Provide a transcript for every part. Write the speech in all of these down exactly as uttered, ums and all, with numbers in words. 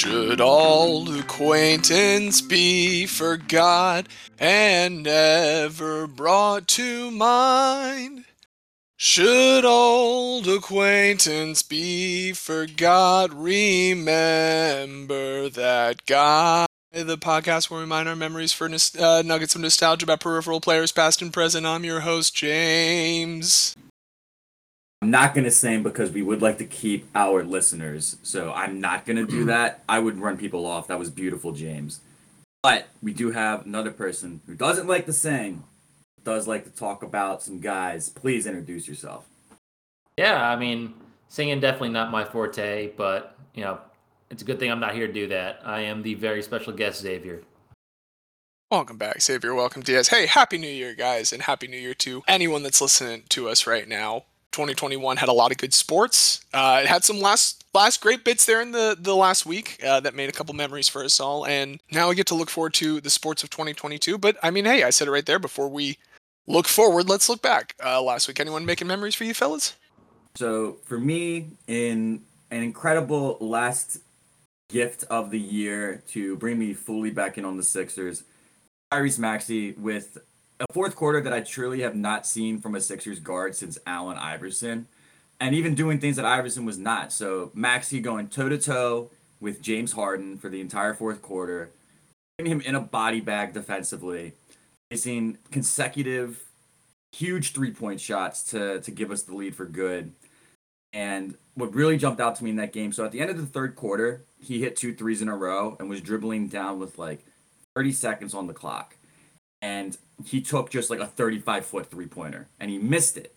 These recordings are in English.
Should all acquaintance be forgot and never brought to mind? Should old acquaintance be forgot, remember that guy. The podcast will remind our memories for uh, nuggets of nostalgia about peripheral players past and present. I'm your host, James. I'm not going to sing because we would like to keep our listeners, so I'm not going to do that. I would run people off. That was beautiful, James. But we do have another person who doesn't like to sing, does like to talk about some guys. Please introduce yourself. Yeah, I mean, singing definitely not my forte, but, you know, it's a good thing I'm not here to do that. I am the very special guest, Xavier. Welcome back, Xavier. Welcome, Diaz. Hey, Happy New Year, guys, and Happy New Year to anyone that's listening to us right now. twenty twenty-one had a lot of good sports. Uh, it had some last last great bits there in the, the last week uh, that made a couple memories for us all. And now we get to look forward to the sports of twenty twenty-two. But, I mean, hey, I said it right there. Before we look forward, let's look back. Uh, last week, anyone making memories for you fellas? So, for me, in an incredible last gift of the year to bring me fully back in on the Sixers, Tyrese Maxey with a fourth quarter that I truly have not seen from a Sixers guard since Allen Iverson, and even doing things that Iverson was not. So Maxey going toe-to-toe with James Harden for the entire fourth quarter, putting him in a body bag defensively, facing consecutive huge three-point shots to, to give us the lead for good. And what really jumped out to me in that game, so at the end of the third quarter, he hit two threes in a row and was dribbling down with like thirty seconds on the clock. And he took just like a thirty-five foot three pointer and he missed it.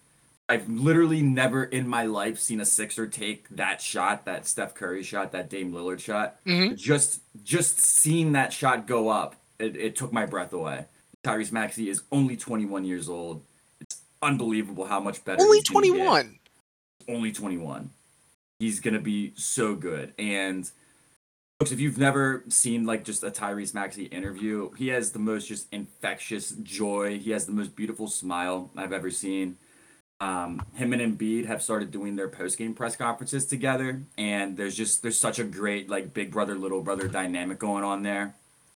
I've literally never in my life seen a Sixer take that shot, that Steph Curry shot, that Dame Lillard shot. Mm-hmm. Just just seeing that shot go up, it, it took my breath away. Tyrese Maxey is only twenty-one years old. It's unbelievable how much better. Only twenty-one. Only twenty-one. He's going to be so good. And folks, if you've never seen like just a Tyrese Maxey interview, he has the most just infectious joy. He has the most beautiful smile I've ever seen. Um, him and Embiid have started doing their post-game press conferences together, and there's just there's such a great like big brother little brother dynamic going on there.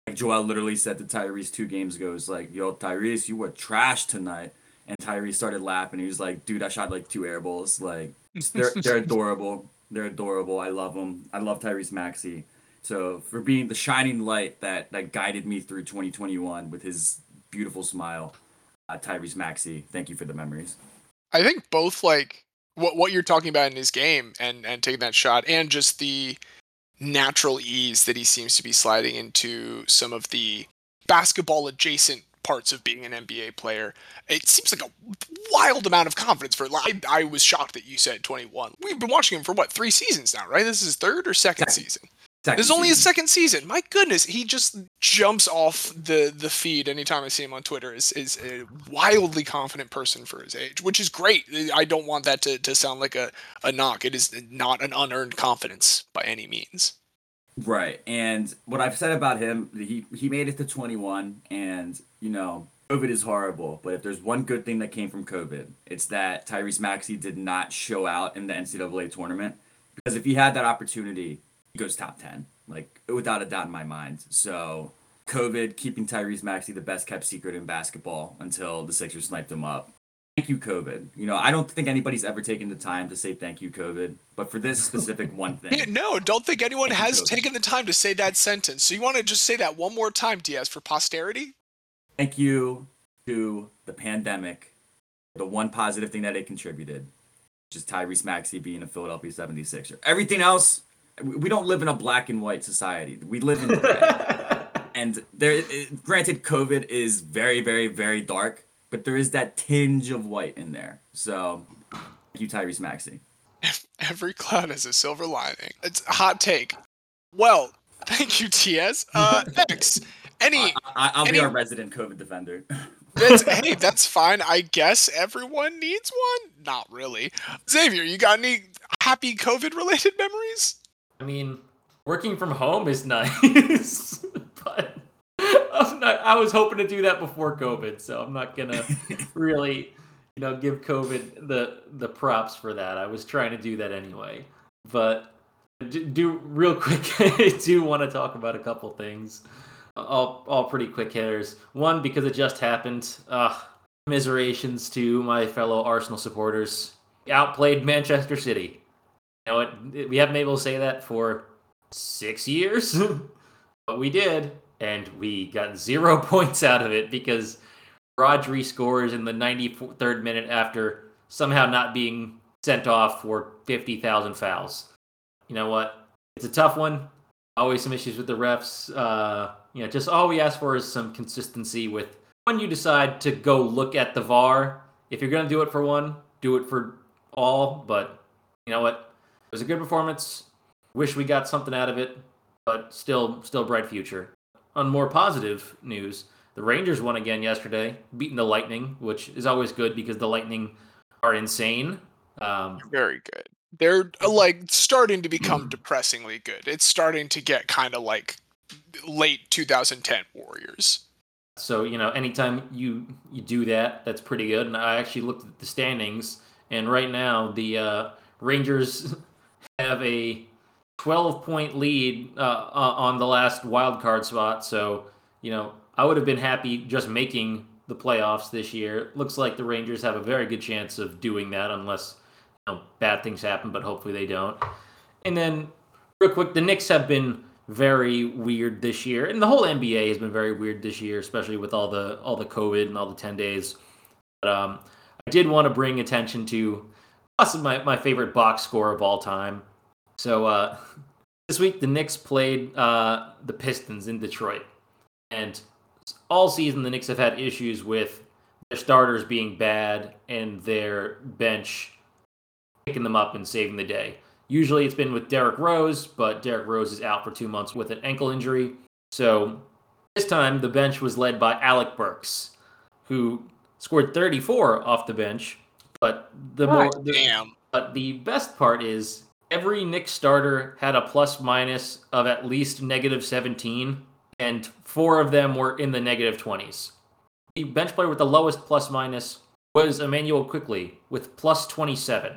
Like Joel literally said to Tyrese two games ago, "It's like, yo, Tyrese, you were trash tonight." And Tyrese started laughing. He was like, "Dude, I shot like two air balls. Like they're they're adorable. They're adorable. I love them. I love Tyrese Maxey." So for being the shining light that, that guided me through twenty twenty-one with his beautiful smile, uh, Tyrese Maxey, thank you for the memories. I think both like what what you're talking about in his game and, and taking that shot and just the natural ease that he seems to be sliding into some of the basketball adjacent parts of being an N B A player. It seems like a wild amount of confidence for I, I was shocked that you said twenty-one. We've been watching him for what, three seasons now, right? This is his third or second season? Second There's season. Only his second season. My goodness, he just jumps off the, the feed anytime I see him on Twitter. Is is a wildly confident person for his age, which is great. I don't want that to, to sound like a, a knock. It is not an unearned confidence by any means. Right, and what I've said about him, he, he made it to twenty-one, and, you know, COVID is horrible, but if there's one good thing that came from COVID, it's that Tyrese Maxey did not show out in the N C double A tournament, because if he had that opportunity, he goes top ten, like without a doubt in my mind. So COVID keeping Tyrese Maxey the best kept secret in basketball until the Sixers sniped him up. Thank you, COVID. You know, I don't think anybody's ever taken the time to say thank you, COVID. But for this specific one thing. Yeah, no, don't think anyone has COVID. Taken the time to say that sentence. So you want to just say that one more time, Diaz, for posterity? Thank you to the pandemic, the one positive thing that it contributed, which is Tyrese Maxey being a Philadelphia seventy-sixer. Everything else, we don't live in a black and white society. We live in the and there. Granted, COVID is very, very, very dark, but there is that tinge of white in there. So, thank you, Tyrese Maxey. Every cloud has a silver lining. It's a hot take. Well, thank you, T S. Uh, next, any? I, I'll any, be our resident COVID defender. That's, hey, that's fine. I guess everyone needs one. Not really. Xavier, you got any happy COVID-related memories? I mean, working from home is nice, but I'm not, I was hoping to do that before COVID, so I'm not gonna really, you know, give COVID the the props for that. I was trying to do that anyway, but do, do real quick. I do want to talk about a couple things. All all pretty quick hitters. One, because it just happened. Uh, commiserations to my fellow Arsenal supporters. Outplayed Manchester City. You know, it, it, we haven't been able to say that for six years. But we did. And we got zero points out of it because Rodri scores in the ninety-third minute after somehow not being sent off for fifty thousand fouls. You know what? It's a tough one. Always some issues with the refs. Uh, you know, just all we ask for is some consistency with when you decide to go look at the V A R. If you're going to do it for one, do it for all. But you know what? It was a good performance. Wish we got something out of it, but still, still bright future. On more positive news, the Rangers won again yesterday, beating the Lightning, which is always good because the Lightning are insane. Um, Very good. They're like starting to become depressingly good. It's starting to get kind of like late two thousand ten Warriors. So, you know, anytime you, you do that, that's pretty good. And I actually looked at the standings, and right now the uh, Rangers have a twelve-point lead uh, on the last wild card spot. So, you know, I would have been happy just making the playoffs this year. Looks like the Rangers have a very good chance of doing that unless, you know, bad things happen, but hopefully they don't. And then, real quick, the Knicks have been very weird this year. And the whole N B A has been very weird this year, especially with all the all the COVID and all the ten days. But um, I did want to bring attention to possibly my, my favorite box score of all time. So uh, this week, the Knicks played uh, the Pistons in Detroit. And all season, the Knicks have had issues with their starters being bad and their bench picking them up and saving the day. Usually it's been with Derrick Rose, but Derrick Rose is out for two months with an ankle injury. So this time, the bench was led by Alec Burks, who scored thirty-four off the bench. But the, more, the, but the best part is every Knicks starter had a plus-minus of at least negative seventeen, and four of them were in the negative twenties. The bench player with the lowest plus-minus was Emmanuel Quickley with plus twenty-seven.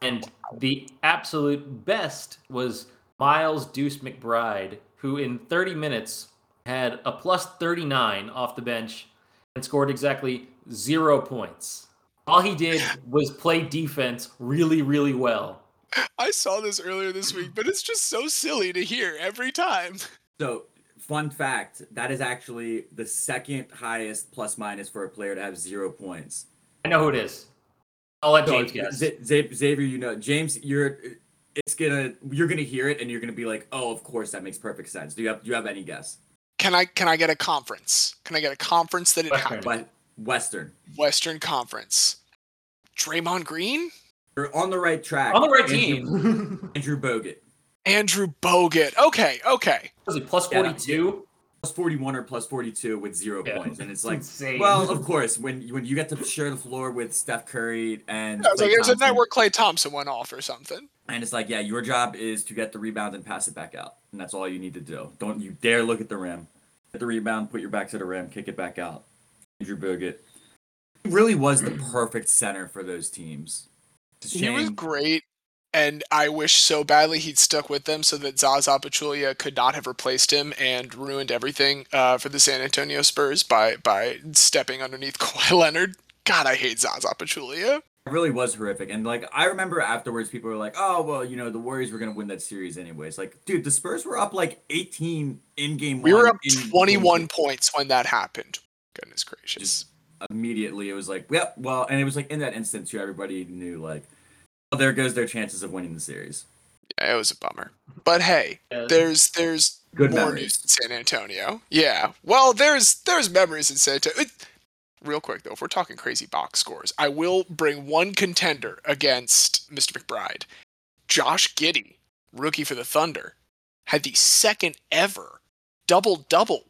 And the absolute best was Miles Deuce McBride, who in thirty minutes had a plus thirty-nine off the bench and scored exactly zero points. All he did was play defense really, really well. I saw this earlier this week, but it's just so silly to hear every time. So, fun fact, that is actually the second highest plus minus for a player to have zero points. I know who it is. I'll let James guess. Z- Z- Xavier, you know, James, you're it's gonna you're gonna hear it and you're gonna be like, oh, of course, that makes perfect sense. Do you have do you have any guess? Can I can I get a conference? Can I get a conference that it happened? Western. Western Conference. Draymond Green? You're on the right track. On the right Andrew, team. Andrew Bogut. Andrew Bogut. Okay, okay. Was it plus forty-two? Yeah, plus forty-one or plus forty-two with zero yeah. points. And it's like, insane. Well, of course, when, when you get to share the floor with Steph Curry and... Yeah, it's like, there's a night where Klay Thompson went off or something. And it's like, yeah, your job is to get the rebound and pass it back out. And that's all you need to do. Don't you dare look at the rim. Get the rebound, put your back to the rim, kick it back out. Andrew Bogut. He really was the perfect center for those teams. He was great, and I wish so badly he'd stuck with them so that Zaza Pachulia could not have replaced him and ruined everything uh, for the San Antonio Spurs by by stepping underneath Kawhi Leonard. God, I hate Zaza Pachulia. It really was horrific, and like I remember afterwards, people were like, "Oh, well, you know, the Warriors were going to win that series anyways." Like, dude, the Spurs were up like eighteen in game. We one were up twenty-one points when that happened. Goodness gracious. Just immediately it was like, yep, yeah, well, and it was like in that instant too, everybody knew like, well, there goes their chances of winning the series. Yeah, it was a bummer. But hey, yeah. there's there's good more memories. News in San Antonio. Yeah. Well, there's there's memories in San Antonio. It, real quick though, if we're talking crazy box scores, I will bring one contender against Mister McBride. Josh Giddey, rookie for the Thunder, had the second ever double-double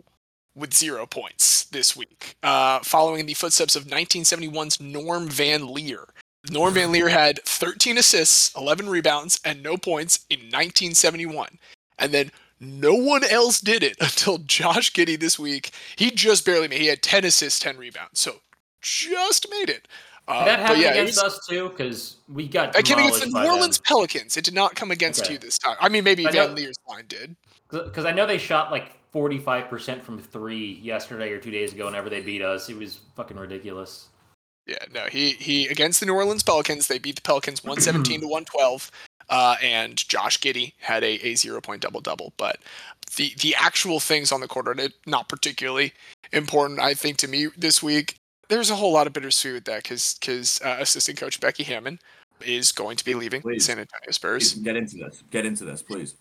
with zero points this week, uh, following in the footsteps of nineteen seventy-one's Norm Van Leer. Norm Van Leer had thirteen assists, eleven rebounds, and no points in nineteen seventy-one. And then no one else did it until Josh Giddey this week. He just barely made it. He had ten assists, ten rebounds. So just made it. Uh, that happened yeah, against us too, because we got demolished. It came against the New Orleans them. Pelicans. It did not come against okay. you this time. I mean, maybe I Van know, Leer's line did. Because I know they shot like forty-five percent from three yesterday or two days ago whenever they beat us. It was fucking ridiculous. Yeah, no, he, he against the New Orleans Pelicans, they beat the Pelicans one seventeen to one twelve, uh, and Josh Giddey had a, a zero-point double-double. But the, the actual things on the court are not particularly important, I think, to me this week. There's a whole lot of bittersweet with that because because uh, assistant coach Becky Hammon is going to be leaving please. San Antonio Spurs. Please get into this. Get into this, please.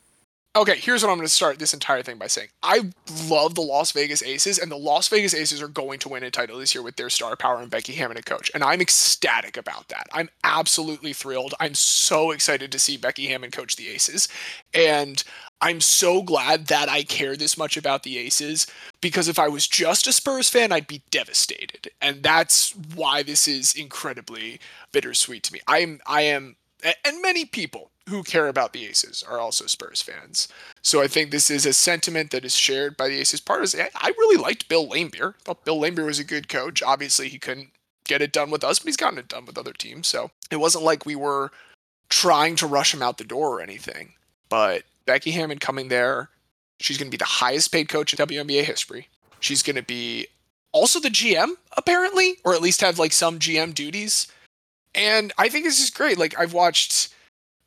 Okay, here's what I'm going to start this entire thing by saying. I love the Las Vegas Aces, and the Las Vegas Aces are going to win a title this year with their star power and Becky Hammon a coach, and I'm ecstatic about that. I'm absolutely thrilled. I'm so excited to see Becky Hammon coach the Aces, and I'm so glad that I care this much about the Aces, because if I was just a Spurs fan, I'd be devastated. And that's why this is incredibly bittersweet to me. I am, I am, and many people who care about the Aces are also Spurs fans. So I think this is a sentiment that is shared by the Aces partisans. I really liked Bill Laimbeer. I thought Bill Laimbeer was a good coach. Obviously, he couldn't get it done with us, but he's gotten it done with other teams. So it wasn't like we were trying to rush him out the door or anything. But Becky Hammon coming there, she's going to be the highest paid coach in W N B A history. She's going to be also the G M, apparently, or at least have like some G M duties. And I think this is great. Like I've watched,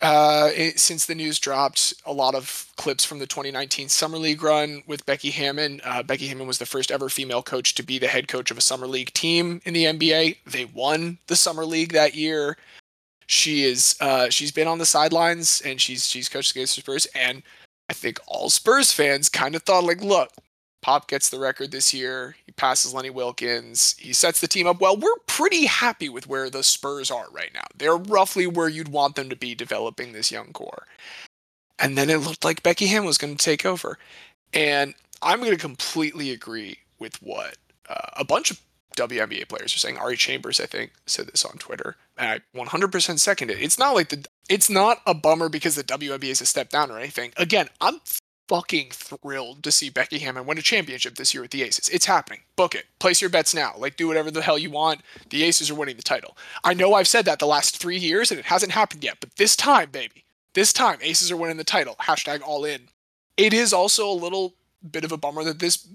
uh, it, since the news dropped, a lot of clips from the twenty nineteen Summer League run with Becky Hammon. Uh, Becky Hammon was the first ever female coach to be the head coach of a Summer League team in the N B A. They won the Summer League that year. She is. Uh, she's been on the sidelines, and she's she's coached against the Spurs. And I think all Spurs fans kind of thought, like, look, Pop gets the record this year. He passes Lenny Wilkins. He sets the team up well. We're pretty happy with where the Spurs are right now. They're roughly where you'd want them to be developing this young core. And then it looked like Becky Hammon was going to take over. And I'm going to completely agree with what uh, a bunch of W N B A players are saying. Ari Chambers, I think, said this on Twitter, and I one hundred percent second it. It's not like the it's not a bummer because the W N B A is a step down or anything. Again, I'm fucking thrilled to see Becky Hammon win a championship this year with the Aces. It's happening. Book it. Place your bets now. Like, do whatever the hell you want. The Aces are winning the title. I know I've said that the last three years, and it hasn't happened yet, but this time, baby. This time, Aces are winning the title. Hashtag all in. It is also a little bit of a bummer that this...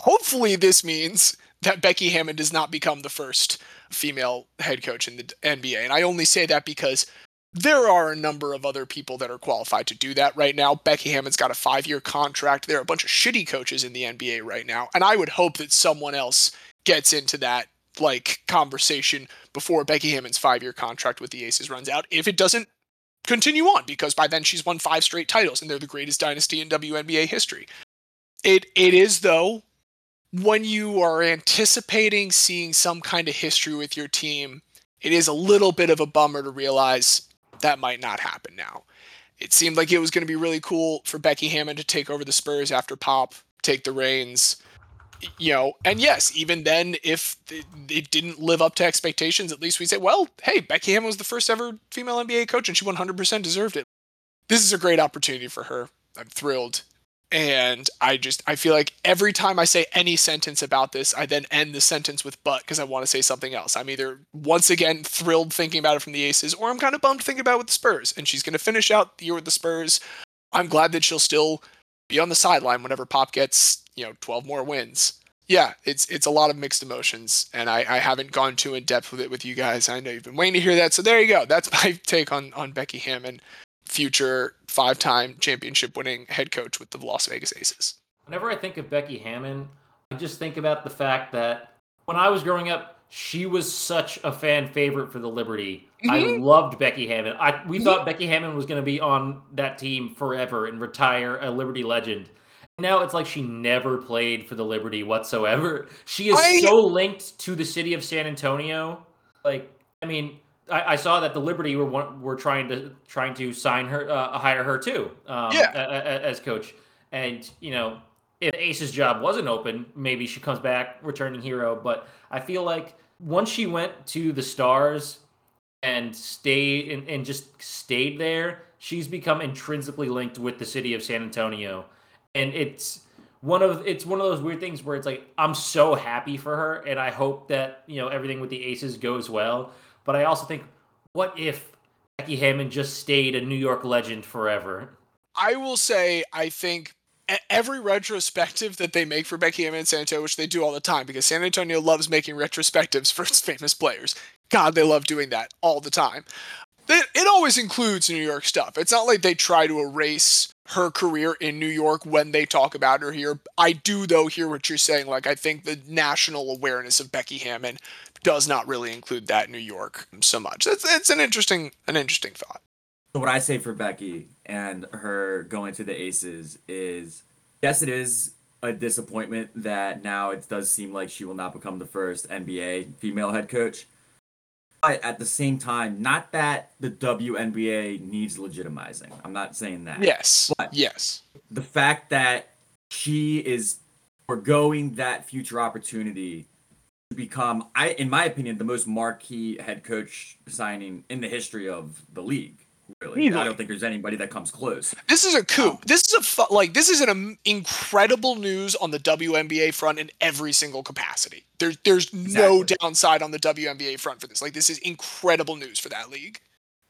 Hopefully this means that Becky Hammon does not become the first female head coach in the N B A. And I only say that because there are a number of other people that are qualified to do that right now. Becky Hammon's got a five-year contract. There are a bunch of shitty coaches in the N B A right now. And I would hope that someone else gets into that like conversation before Becky Hammon's five-year contract with the Aces runs out, if it doesn't continue on, because by then she's won five straight titles and they're the greatest dynasty in W N B A history. It It is, though... When you are anticipating seeing some kind of history with your team, it is a little bit of a bummer to realize that might not happen now. It seemed like it was going to be really cool for Becky Hammon to take over the Spurs after Pop, take the reins, you know, and yes, even then, if it didn't live up to expectations, at least we say, well, hey, Becky Hammon was the first ever female N B A coach and she one hundred percent deserved it. This is a great opportunity for her. I'm thrilled. And I just, I feel like every time I say any sentence about this, I then end the sentence with but, because I want to say something else. I'm either once again thrilled thinking about it from the Aces, or I'm kind of bummed thinking about it with the Spurs. And she's going to finish out the year with the Spurs. I'm glad that she'll still be on the sideline whenever Pop gets, you know, twelve more wins. Yeah, it's it's a lot of mixed emotions, and I, I haven't gone too in depth with it with you guys. I know you've been waiting to hear that. So there you go. That's my take on, on Becky Hammon, future five-time championship-winning head coach with the Las Vegas Aces. Whenever I think of Becky Hammon, I just think about the fact that when I was growing up, she was such a fan favorite for the Liberty. Mm-hmm. I loved Becky Hammon. I, we mm-hmm. thought Becky Hammon was going to be on that team forever and retire a Liberty legend. Now it's like she never played for the Liberty whatsoever. She is I... so linked to the city of San Antonio. Like, I mean... I saw that the Liberty were were trying to trying to sign her, uh, hire her too, um, yeah. as coach. And you know, if Ace's job wasn't open, maybe she comes back returning hero. But I feel like once she went to the Stars and stayed and, and just stayed there, she's become intrinsically linked with the city of San Antonio. And it's one of it's one of those weird things where it's like, I'm so happy for her, and I hope that, you know, everything with the Aces goes well. But I also think, what if Becky Hammon just stayed a New York legend forever? I will say, I think every retrospective that they make for Becky Hammon and San Antonio, which they do all the time, because San Antonio loves making retrospectives for its famous players. God, they love doing that all the time. It always includes New York stuff. It's not like they try to erase her career in New York when they talk about her here. I do, though, hear what you're saying. Like, I think the national awareness of Becky Hammon does not really include that New York so much. It's, it's an interesting, an interesting thought. So what I say for Becky and her going to the Aces is, yes, it is a disappointment that now it does seem like she will not become the first N B A female head coach. But at the same time, not that the W N B A needs legitimizing. I'm not saying that. Yes. But yes. The fact that she is foregoing that future opportunity to become, I, in my opinion, the most marquee head coach signing in the history of the league. Really, I don't think there's anybody that comes close. This is a coup. This is a fu- like this is an um, incredible news on the W N B A front in every single capacity. There's there's exactly. no downside on the W N B A front for this. Like, this is incredible news for that league.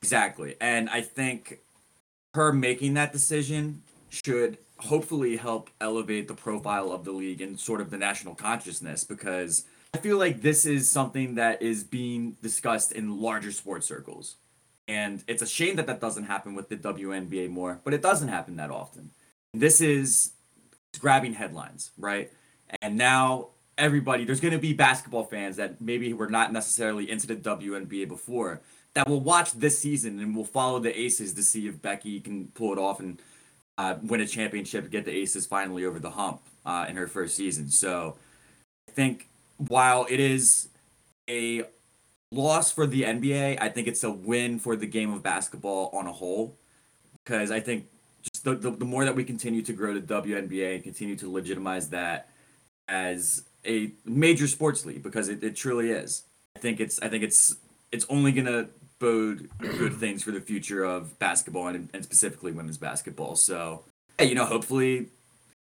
Exactly, and I think her making that decision should hopefully help elevate the profile of the league and sort of the national consciousness, because I feel like this is something that is being discussed in larger sports circles. And it's a shame that that doesn't happen with the W N B A more, but it doesn't happen that often. This is grabbing headlines, right? And now everybody, there's going to be basketball fans that maybe were not necessarily into the W N B A before that will watch this season and will follow the Aces to see if Becky can pull it off and uh, win a championship, get the Aces finally over the hump uh, in her first season. So I think while it is a loss for the N B A, I think it's a win for the game of basketball on a whole, because I think just the, the, the more that we continue to grow the W N B A and continue to legitimize that as a major sports league, because it, it truly is, I think it's I think it's it's only gonna bode good things for the future of basketball and, and specifically women's basketball. So yeah, you know, hopefully,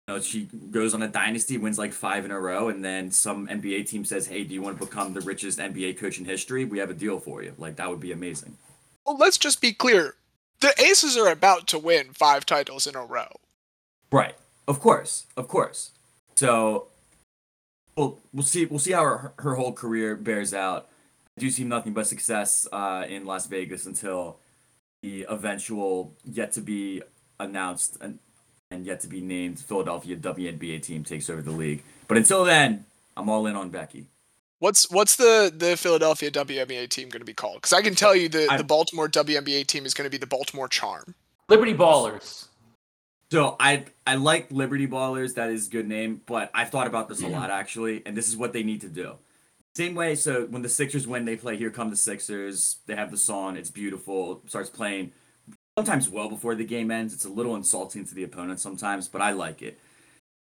you know, she goes on a dynasty, wins like five in a row, and then some N B A team says, hey, do you want to become the richest N B A coach in history? We have a deal for you. Like, that would be amazing. Well, let's just be clear. The Aces are about to win five titles in a row. Right. Of course. Of course. So we'll, we'll see We'll see how her, her whole career bears out. I do see nothing but success uh, in Las Vegas until the eventual yet-to-be-announced an- and yet to be named Philadelphia W N B A team takes over the league. But until then, I'm all in on Becky. What's what's the, the Philadelphia W N B A team going to be called? Because I can tell you the, the Baltimore W N B A team is going to be the Baltimore Charm. Liberty Ballers. So I I like Liberty Ballers. That is a good name. But I've thought about this a lot, actually. And this is what they need to do. Same way, so when the Sixers win, they play Here Come the Sixers. They have the song. It's beautiful. It starts playing sometimes well before the game ends. It's a little insulting to the opponent sometimes, but I like it.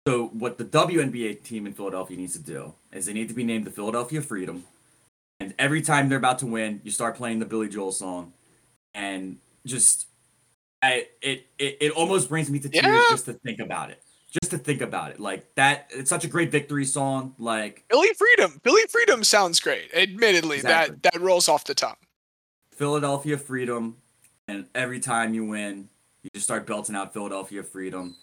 So what the W N B A team in Philadelphia needs to do is they need to be named the Philadelphia Freedom. And every time they're about to win, you start playing the Billy Joel song. And just, I, it, it, it almost brings me to tears yeah. just to think about it. Just to think about it. Like, that, it's such a great victory song. Like, Billy Freedom. Billy Freedom sounds great. Admittedly, exactly. that, that rolls off the tongue. Philadelphia Freedom. And every time you win, you just start belting out Philadelphia Freedom.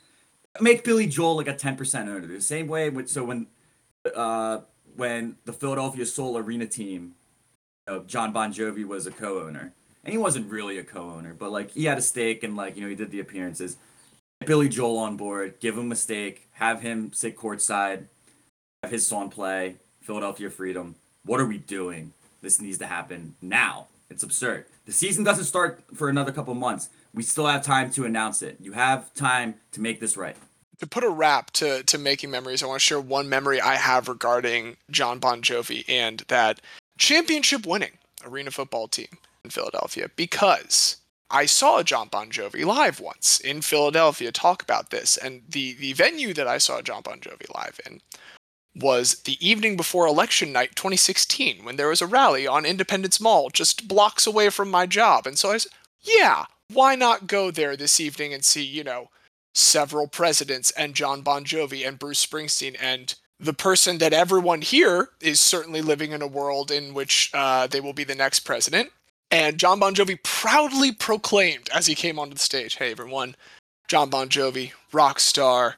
Make Billy Joel like a ten percent owner. The same way, with, so when uh, when the Philadelphia Soul Arena team, you know, Jon Bon Jovi was a co-owner. And he wasn't really a co-owner, but like he had a stake and like, you know, he did the appearances. Get Billy Joel on board, give him a stake, have him sit courtside, have his song play, Philadelphia Freedom. What are we doing? This needs to happen now. It's absurd. The season doesn't start for another couple months. We still have time to announce it. You have time to make this right. To put a wrap to, to making memories, I want to share one memory I have regarding Jon Bon Jovi and that championship-winning Arena football team in Philadelphia, because I saw Jon Bon Jovi live once in Philadelphia talk about this, and the, the venue that I saw Jon Bon Jovi live in was the evening before election night twenty sixteen, when there was a rally on Independence Mall just blocks away from my job. And so I said, yeah, why not go there this evening and see, you know, several presidents and Jon Bon Jovi and Bruce Springsteen and the person that everyone here is certainly living in a world in which uh, they will be the next president. And Jon Bon Jovi proudly proclaimed as he came onto the stage, "Hey everyone, Jon Bon Jovi, rock star,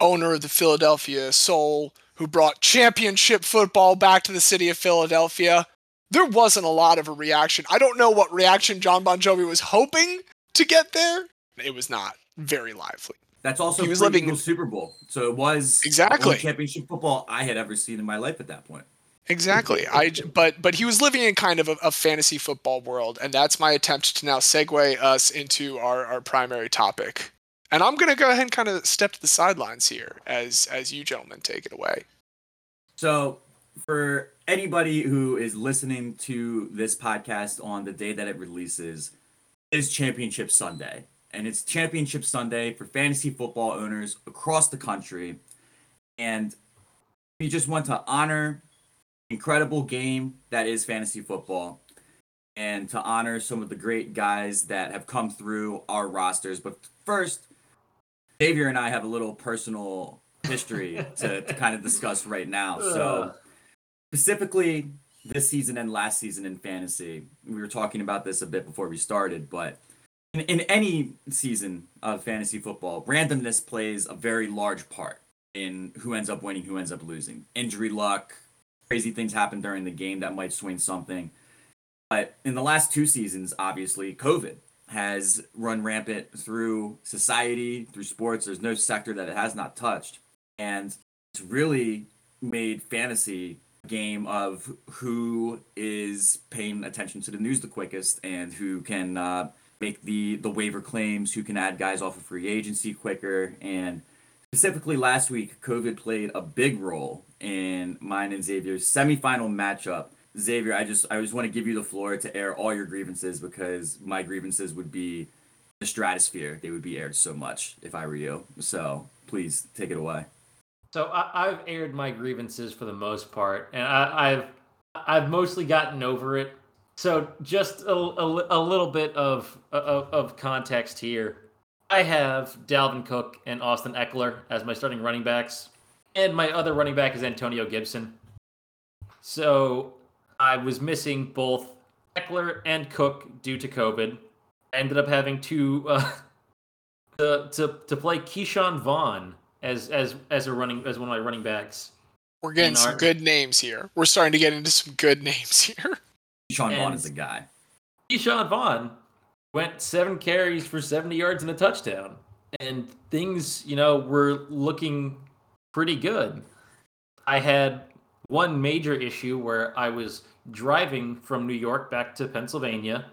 owner of the Philadelphia Soul, who brought championship football back to the city of Philadelphia." There wasn't a lot of a reaction. I don't know what reaction Jon Bon Jovi was hoping to get there. It was not very lively. That's also he was living in Super Bowl. So it was exactly championship football I had ever seen in my life at that point. Exactly. I, but but he was living in kind of a, a fantasy football world. And that's my attempt to now segue us into our, our primary topic. And I'm going to go ahead and kind of step to the sidelines here as as you gentlemen take it away. So for anybody who is listening to this podcast on the day that it releases, is Championship Sunday. And it's Championship Sunday for fantasy football owners across the country. And we just want to honor the incredible game that is fantasy football and to honor some of the great guys that have come through our rosters. But first, Xavier and I have a little personal history to, to kind of discuss right now. So specifically this season and last season in fantasy, we were talking about this a bit before we started, but in, in any season of fantasy football, randomness plays a very large part in who ends up winning, who ends up losing. Injury luck, crazy things happen during the game that might swing something. But in the last two seasons, obviously, COVID has run rampant through society, through sports. There's no sector that it has not touched. And it's really made fantasy a game of who is paying attention to the news the quickest and who can uh, make the, the waiver claims, who can add guys off of free agency quicker. And specifically last week, COVID played a big role in mine and Xavier's semifinal matchup. Xavier, I just I just want to give you the floor to air all your grievances because my grievances would be the stratosphere. They would be aired so much if I were you. So please take it away. So I, I've aired my grievances for the most part, and I, I've I've mostly gotten over it. So just a, a, a little bit of, of of context here. I have Dalvin Cook and Austin Eckler as my starting running backs, and my other running back is Antonio Gibson. So I was missing both Eckler and Cook due to COVID. I ended up having to uh, to, to to play Keyshawn Vaughn as as as a running as one of my running backs. We're getting our, some good names here. We're starting to get into some good names here. Keyshawn Vaughn is a guy. Keyshawn Vaughn went seven carries for seventy yards and a touchdown, and things you know were looking pretty good. I had one major issue where I was driving from New York back to Pennsylvania,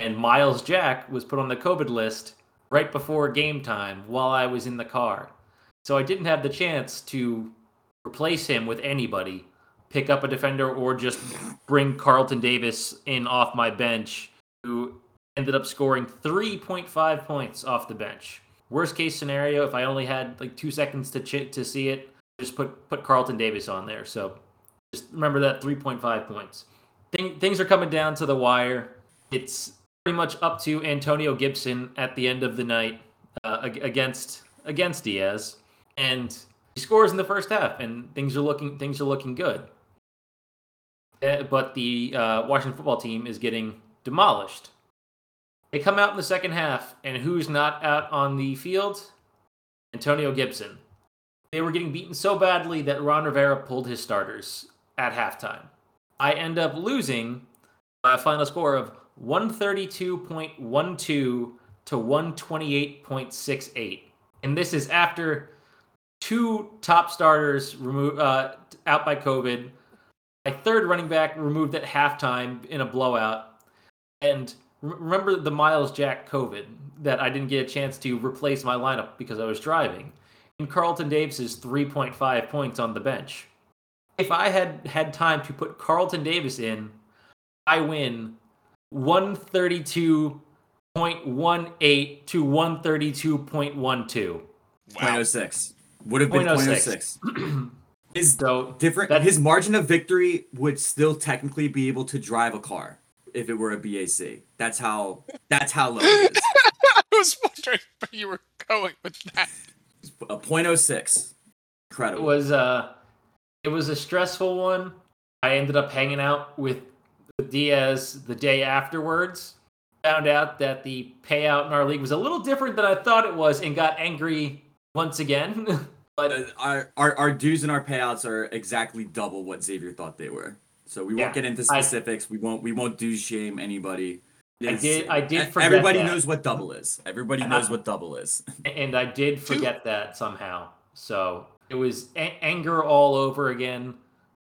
and Miles Jack was put on the COVID list right before game time while I was in the car. So I didn't have the chance to replace him with anybody, pick up a defender, or just bring Carlton Davis in off my bench, who ended up scoring three point five points off the bench. Worst case scenario, if I only had like two seconds to ch- to see it, just put, put Carlton Davis on there. So just remember that three point five points. Thing, things are coming down to the wire. It's pretty much up to Antonio Gibson at the end of the night uh, against against Diaz, and he scores in the first half, and things are looking things are looking good. Uh, but the uh, Washington football team is getting demolished. They come out in the second half, and who's not out on the field? Antonio Gibson. They were getting beaten so badly that Ron Rivera pulled his starters at halftime. I end up losing by a final score of one thirty-two point one two to one twenty-eight point six eight. And this is after two top starters removed uh, out by COVID. My third running back removed at halftime in a blowout. And remember the Miles Jack COVID that I didn't get a chance to replace my lineup because I was driving. And Carlton Davis is three point five points on the bench. If I had had time to put Carlton Davis in, I win one thirty-two point one eight to one thirty-two point one two. Wow. point oh six. Would have been point oh six. His, so different, his margin of victory would still technically be able to drive a car if it were a B A C. That's how, that's how low it is. I was wondering, but you were going with that. A point oh six. Incredible. It was, uh, it was a stressful one. I ended up hanging out with Diaz the day afterwards. Found out that the payout in our league was a little different than I thought it was and got angry once again. But uh, our, our our dues and our payouts are exactly double what Xavier thought they were. So we yeah, won't get into specifics. I, we won't we won't do shame anybody. It's, I did I did forget everybody that. knows what double is. Everybody and knows I, what double is. And I did forget Dude. that somehow. So it was a- anger all over again.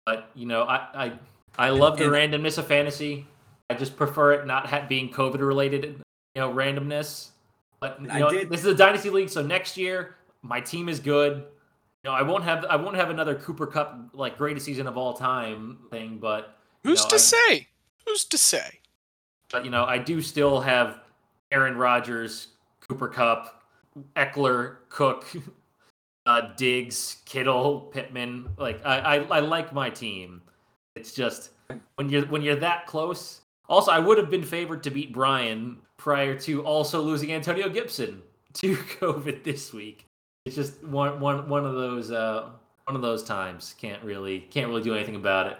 But you know, I I, I love and, the and, randomness of fantasy. I just prefer it not ha- being COVID related, you know, randomness. But you know, did, this is a dynasty league, so next year my team is good. No, I won't have I won't have another Cooper Cup like greatest season of all time thing, but who's know, to I, say? Who's to say? But you know, I do still have Aaron Rodgers, Cooper Cup, Eckler, Cook, uh, Diggs, Kittle, Pittman. Like I, I, I like my team. It's just when you're when you're that close. Also, I would have been favored to beat Brian prior to also losing Antonio Gibson to COVID this week. It's just one, one, one of those uh, one of those times. Can't really can't really do anything about it.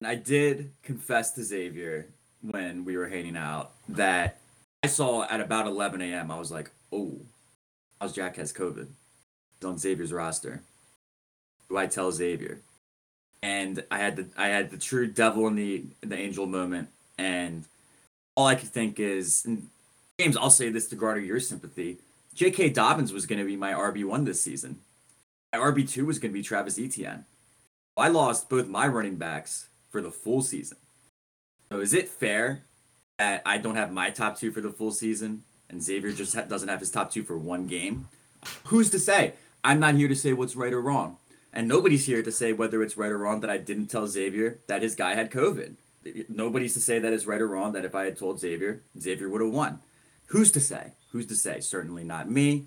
And I did confess to Xavier when we were hanging out that I saw at about eleven a.m. I was like, oh, how's Jack has COVID? It's on Xavier's roster. Do I tell Xavier? And I had the I had the true devil and the the angel moment. And all I could think is, and James, I'll say this to garner your sympathy. J K. Dobbins was going to be my R B one this season. My R B two was going to be Travis Etienne. I lost both my running backs for the full season. So is it fair that I don't have my top two for the full season and Xavier just ha- doesn't have his top two for one game? Who's to say? I'm not here to say what's right or wrong. And nobody's here to say whether it's right or wrong that I didn't tell Xavier that his guy had COVID. Nobody's to say that it's right or wrong that if I had told Xavier, Xavier would have won. Who's to say? Who's to say? Certainly not me,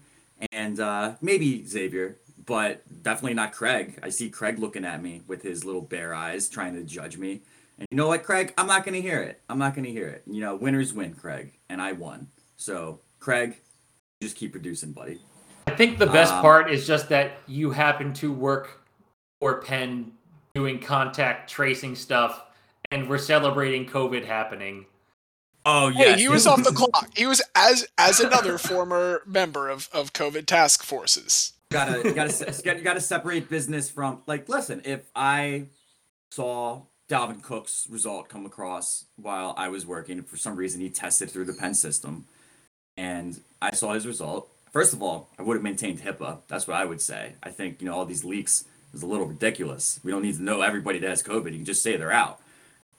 and uh, maybe Xavier, but definitely not Craig. I see Craig looking at me with his little bear eyes trying to judge me. And you know what, Craig? I'm not going to hear it. I'm not going to hear it. You know, winners win, Craig, and I won. So, Craig, just keep producing, buddy. I think the best um, part is just that you happen to work for Penn doing contact tracing stuff, and we're celebrating COVID happening. Oh yeah, hey, he was off the clock. He was as as another former member of, of COVID task forces. Gotta gotta gotta separate business from like. Listen, if I saw Dalvin Cook's result come across while I was working, for some reason he tested through the Penn system, and I saw his result. First of all, I would have maintained HIPAA. That's what I would say. I think you know all these leaks is a little ridiculous. We don't need to know everybody that has COVID. You can just say they're out.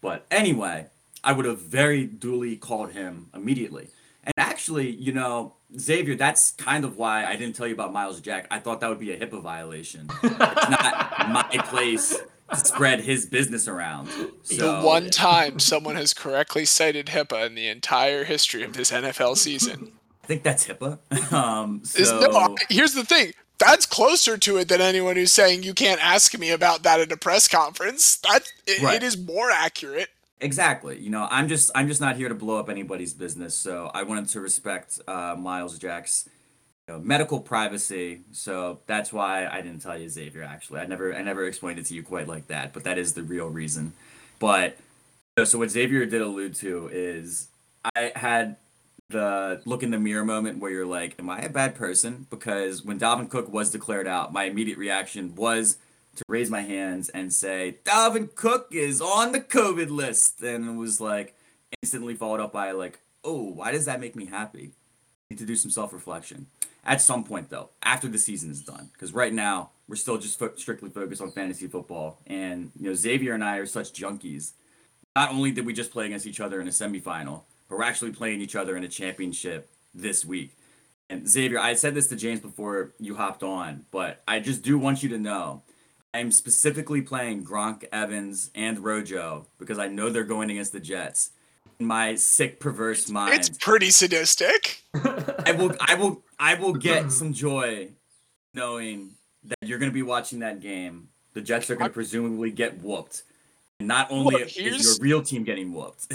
But anyway. I would have very duly called him immediately. And actually, you know, Xavier, that's kind of why I didn't tell you about Miles Jack. I thought that would be a HIPAA violation. It's not my place to spread his business around. So. The one time someone has correctly cited HIPAA in the entire history of this N F L season. I think that's HIPAA. Um, so... no, here's the thing. That's closer to it than anyone who's saying you can't ask me about that at a press conference. That it, right. It is more accurate. Exactly. You know, I'm just I'm just not here to blow up anybody's business. So I wanted to respect uh, Miles Jack's you know, medical privacy. So that's why I didn't tell you, Xavier. Actually, I never I never explained it to you quite like that. But that is the real reason. But you know, so what Xavier did allude to is I had the look in the mirror moment where you're like, am I a bad person? Because when Dalvin Cook was declared out, my immediate reaction was to raise my hands and say, Dalvin Cook is on the COVID list. And it was like instantly followed up by like, oh, why does that make me happy? I need to do some self-reflection. At some point though, after the season is done, because right now we're still just fo- strictly focused on fantasy football. And, you know, Xavier and I are such junkies. Not only did we just play against each other in a semifinal, but we're actually playing each other in a championship this week. And Xavier, I said this to James before you hopped on, but I just do want you to know I'm specifically playing Gronk, Evans, and Rojo because I know they're going against the Jets. In my sick, perverse mind, it's pretty sadistic. I will, I will, I will get some joy knowing that you're going to be watching that game. The Jets are going to presumably get whooped. And not only Look, is your real team getting whooped,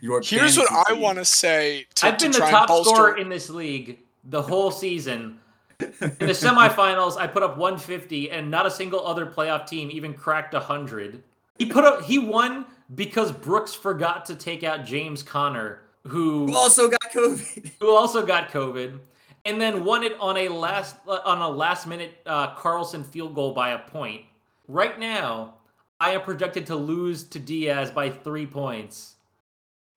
your here's what I want to say. I've been the top scorer in this league the whole season. In the semifinals, I put up one fifty, and not a single other playoff team even cracked one hundred. He put up, he won because Brooks forgot to take out James Conner, who, who also got COVID. Who also got COVID, and then won it on a last on a last minute uh, Carlson field goal by a point. Right now, I am projected to lose to Diaz by three points.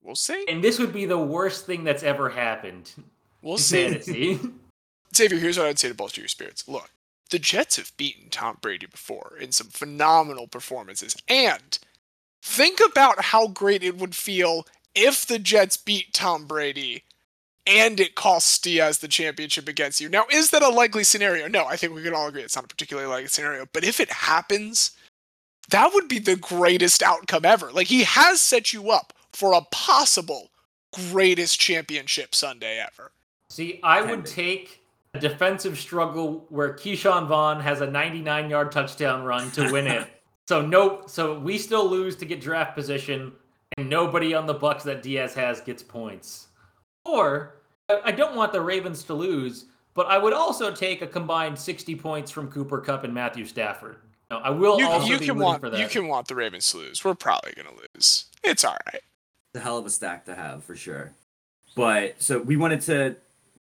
We'll see. And this would be the worst thing that's ever happened. We'll see. Xavier, here's what I'd say to bolster your spirits. Look, the Jets have beaten Tom Brady before in some phenomenal performances. And think about how great it would feel if the Jets beat Tom Brady and it costs Diaz the championship against you. Now, is that a likely scenario? No, I think we can all agree it's not a particularly likely scenario. But if it happens, that would be the greatest outcome ever. Like, he has set you up for a possible greatest championship Sunday ever. See, I would take a defensive struggle where Keyshawn Vaughn has a ninety-nine-yard touchdown run to win it. So no, so we still lose to get draft position, and nobody on the Bucks that Diaz has gets points. Or, I don't want the Ravens to lose, but I would also take a combined sixty points from Cooper Kupp and Matthew Stafford. No, I will you, also you be can want, for that. You can want the Ravens to lose. We're probably going to lose. It's all right. It's a hell of a stack to have, for sure. But, so we wanted to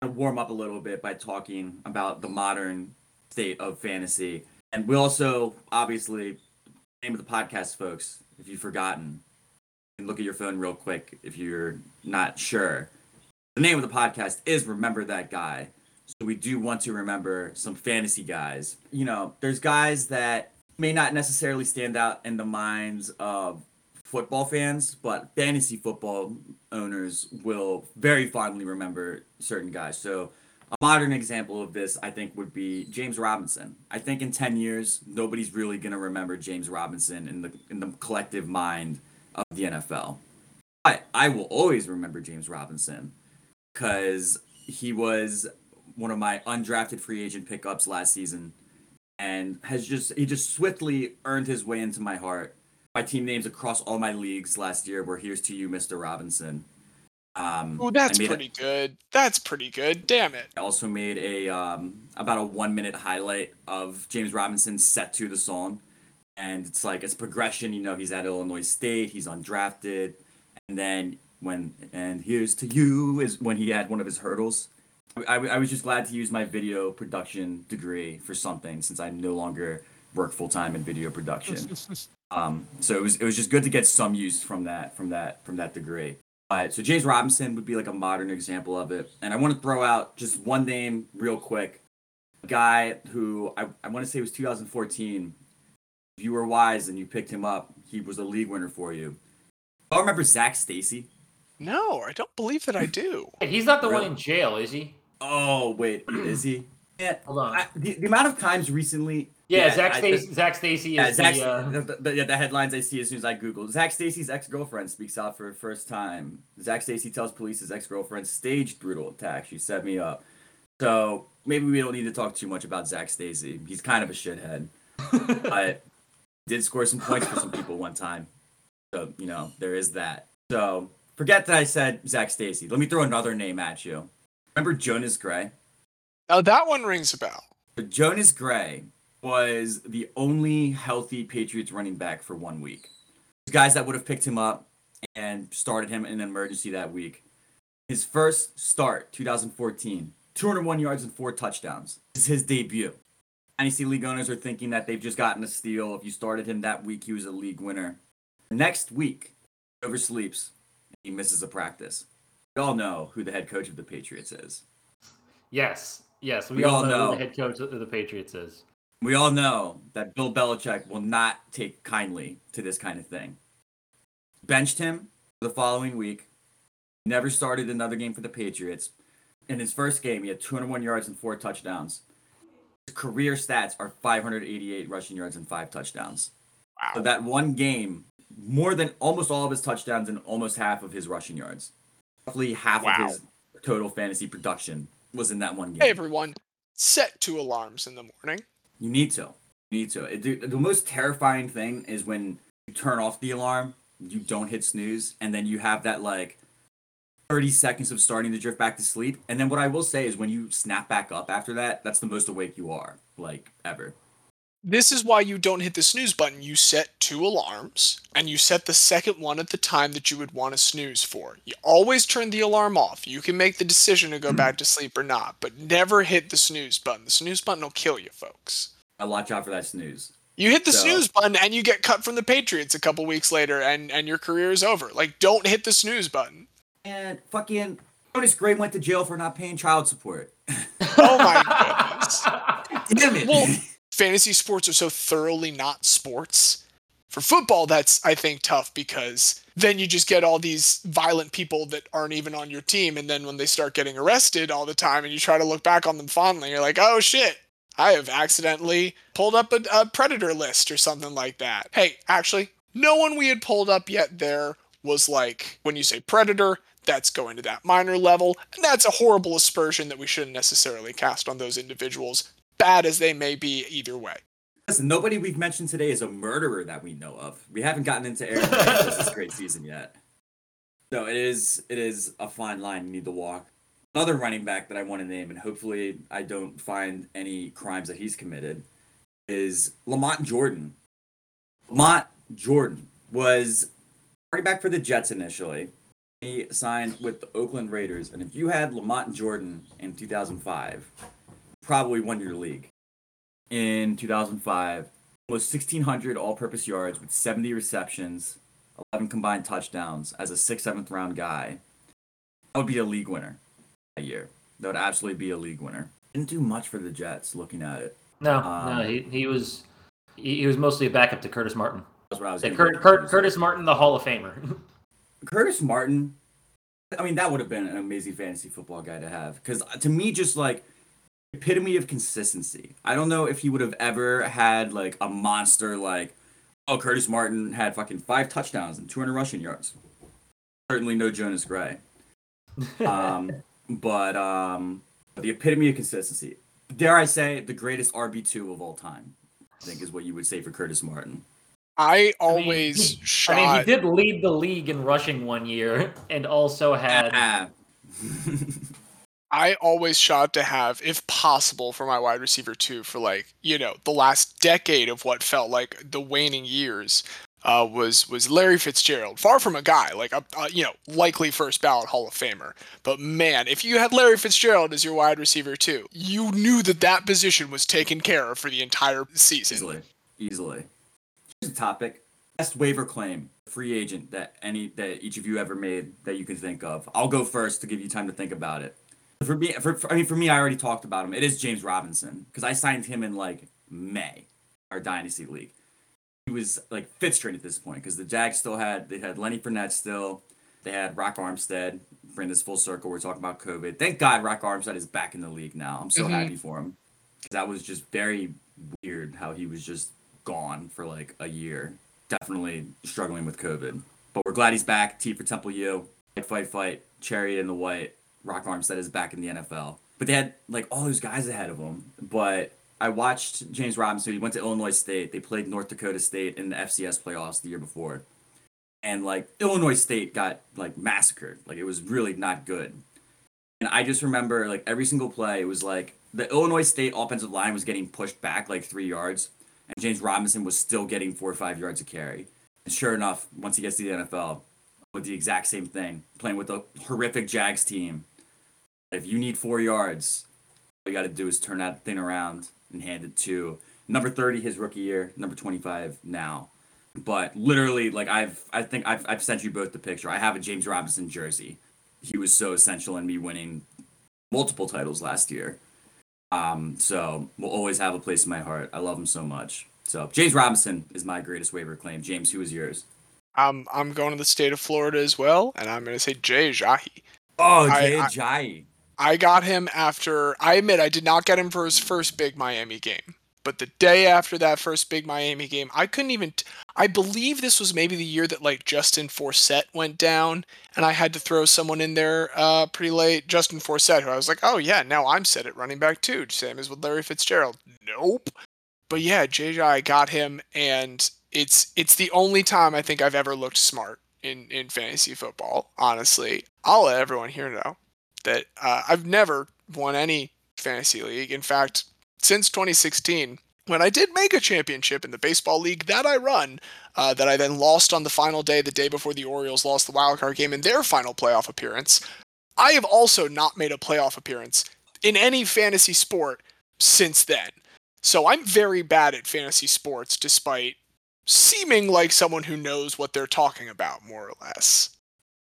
warm up a little bit by talking about the modern state of fantasy, and we also obviously name of the podcast, folks, if you've forgotten, you can look at your phone real quick if you're not sure. The name of the podcast is Remember That Guy, so we do want to remember some fantasy guys. You know, there's guys that may not necessarily stand out in the minds of football fans, but fantasy football owners will very fondly remember certain guys. So a modern example of this, I think, would be James Robinson. I think in ten years, nobody's really going to remember James Robinson in the in the collective mind of the N F L. I, I will always remember James Robinson because he was one of my undrafted free agent pickups last season and has just he just swiftly earned his way into my heart. My team names across all my leagues last year were "Here's to you, Mister Robinson." Um, oh, that's pretty a, good. That's pretty good. Damn it! I also made a um, about a one-minute highlight of James Robinson set to the song, and it's like it's progression. You know, he's at Illinois State. He's undrafted, and then when and "Here's to you" is when he had one of his hurdles. I, I, I was just glad to use my video production degree for something since I no longer work full time in video production. Um, so it was it was just good to get some use from that from that from that degree. All right, so James Robinson would be like a modern example of it. And I want to throw out just one name real quick. A guy who I, I want to say was two thousand fourteen. If you were wise and you picked him up, he was a league winner for you. I remember Zach Stacy. No, I don't believe that I do. He's not the really? one in jail, is he? Oh wait, is he? Yeah, hold on. I, the, the amount of times recently. Yeah, yeah, Zach Stacy. Zach Stacy is yeah, the, Zach, uh... the, the, yeah, the headlines I see as soon as I Google. Zach Stacy's ex-girlfriend speaks out for the first time. Zach Stacy tells police his ex-girlfriend staged brutal attack. She set me up. So maybe we don't need to talk too much about Zach Stacy. He's kind of a shithead. But did score some points for some people one time. So, you know, there is that. So forget that I said Zach Stacy. Let me throw another name at you. Remember Jonas Gray? Oh, that one rings a bell. Jonas Gray was the only healthy Patriots running back for one week. Guys that would have picked him up and started him in an emergency that week. His first start, two thousand fourteen, two hundred one yards and four touchdowns. This is his debut. Dynasty league owners are thinking that they've just gotten a steal. If you started him that week, he was a league winner. Next week, he oversleeps. And he misses a practice. We all know who the head coach of the Patriots is. Yes, yes. We, we all know who the head coach of the Patriots is. We all know that Bill Belichick will not take kindly to this kind of thing. Benched him the following week. Never started another game for the Patriots. In his first game, he had two hundred one yards and four touchdowns. His career stats are five hundred eighty-eight rushing yards and five touchdowns. Wow. So that one game, more than almost all of his touchdowns and almost half of his rushing yards. Roughly half wow. of his total fantasy production was in that one game. Hey, everyone. Set two alarms in the morning. You need to. You need to. It, the, the most terrifying thing is when you turn off the alarm, you don't hit snooze, and then you have that, like, thirty seconds of starting to drift back to sleep. And then what I will say is when you snap back up after that, that's the most awake you are, like, ever. This is why you don't hit the snooze button. You set two alarms, and you set the second one at the time that you would want to snooze for. You always turn the alarm off. You can make the decision to go back to sleep or not, but never hit the snooze button. The snooze button will kill you, folks. I'll watch out for that snooze. You hit the so. snooze button, and you get cut from the Patriots a couple weeks later, and, and your career is over. Like, don't hit the snooze button. And fucking Jonas Gray went to jail for not paying child support. Oh, my goodness. Damn it. Well, fantasy sports are so thoroughly not sports. For football, that's, I think, tough because then you just get all these violent people that aren't even on your team. And then when they start getting arrested all the time and you try to look back on them fondly, you're like, oh, shit, I have accidentally pulled up a, a predator list or something like that. Hey, actually, no one we had pulled up yet there was like, when you say predator, that's going to that minor level. And that's a horrible aspersion that we shouldn't necessarily cast on those individuals. Bad as they may be either way. Listen, nobody we've mentioned today is a murderer that we know of. We haven't gotten into Aaron Rodgers this great season yet. So it is it is a fine line you need to walk. Another running back that I want to name, and hopefully I don't find any crimes that he's committed, is Lamont Jordan. Lamont Jordan was running back for the Jets initially. He signed with the Oakland Raiders. And if you had Lamont Jordan in two thousand five... probably won your league. In two thousand five, almost sixteen hundred all-purpose yards with seventy receptions, eleven combined touchdowns as a sixth, seventh round guy. That would be a league winner that year. That would absolutely be a league winner. Didn't do much for the Jets looking at it. No, um, no, he he was he, he was mostly a backup to Curtis Martin. That's what I was yeah, Cur- Cur- Curtis Martin, the Hall of Famer. Curtis Martin, I mean, that would have been an amazing fantasy football guy to have. Because to me, just like, epitome of consistency. I don't know if he would have ever had like a monster like, oh, Curtis Martin had fucking five touchdowns and two hundred rushing yards. Certainly no Jonas Gray. Um, but um, the epitome of consistency. Dare I say, the greatest R B two of all time, I think is what you would say for Curtis Martin. I always I mean, shot. I mean, he did lead the league in rushing one year and also had... I always shot to have, if possible, for my wide receiver too, for like, you know, the last decade of what felt like the waning years uh, was was Larry Fitzgerald. Far from a guy, like, a, a, you know, likely first ballot Hall of Famer. But man, if you had Larry Fitzgerald as your wide receiver too, you knew that that position was taken care of for the entire season. Easily. Easily. Here's a topic. Best waiver claim, free agent that any that each of you ever made that you can think of. I'll go first to give you time to think about it. For me, for, for, I mean, for me, I already talked about him. It is James Robinson because I signed him in like May, our dynasty league. He was like fifth string at this point because the Jags still had they had Lenny Fournette still, they had Rock Armstead. Bring this full circle. We're talking about COVID. Thank God Rock Armstead is back in the league now. I'm so mm-hmm. happy for him. That was just very weird how he was just gone for like a year, definitely struggling with COVID. But we're glad he's back. T for Temple U. Fight, fight, fight. Cherry in the white. Rock Armstead is back in the N F L. But they had, like, all those guys ahead of him. But I watched James Robinson. He went to Illinois State. They played North Dakota State in the F C S playoffs the year before. And, like, Illinois State got, like, massacred. Like, it was really not good. And I just remember, like, every single play, it was, like, the Illinois State offensive line was getting pushed back, like, three yards. And James Robinson was still getting four or five yards a carry. And sure enough, once he gets to the N F L, with the exact same thing, playing with a horrific Jags team. If you need four yards, all you got to do is turn that thing around and hand it to number thirty his rookie year, number twenty-five now. But literally, like I've, I think I've, I've sent you both the picture. I have a James Robinson jersey. He was so essential in me winning multiple titles last year. Um, so will always have a place in my heart. I love him so much. So James Robinson is my greatest waiver claim. James, who is yours? I'm, I'm going to the state of Florida as well, and I'm going to say Jay Ajayi. Oh, Jay Ajayi. I got him after, I admit I did not get him for his first big Miami game, but the day after that first big Miami game, I couldn't even, I believe this was maybe the year that like Justin Forsett went down and I had to throw someone in there uh, pretty late, Justin Forsett, who I was like, oh yeah, now I'm set at running back too, same as with Larry Fitzgerald. Nope. But yeah, J J, I got him, and it's it's the only time I think I've ever looked smart in, in fantasy football, honestly. I'll let everyone here know that uh, I've never won any fantasy league. In fact, since twenty sixteen, when I did make a championship in the baseball league that I run, uh, that I then lost on the final day, the day before the Orioles lost the wildcard game in their final playoff appearance, I have also not made a playoff appearance in any fantasy sport since then. So I'm very bad at fantasy sports, despite seeming like someone who knows what they're talking about, more or less.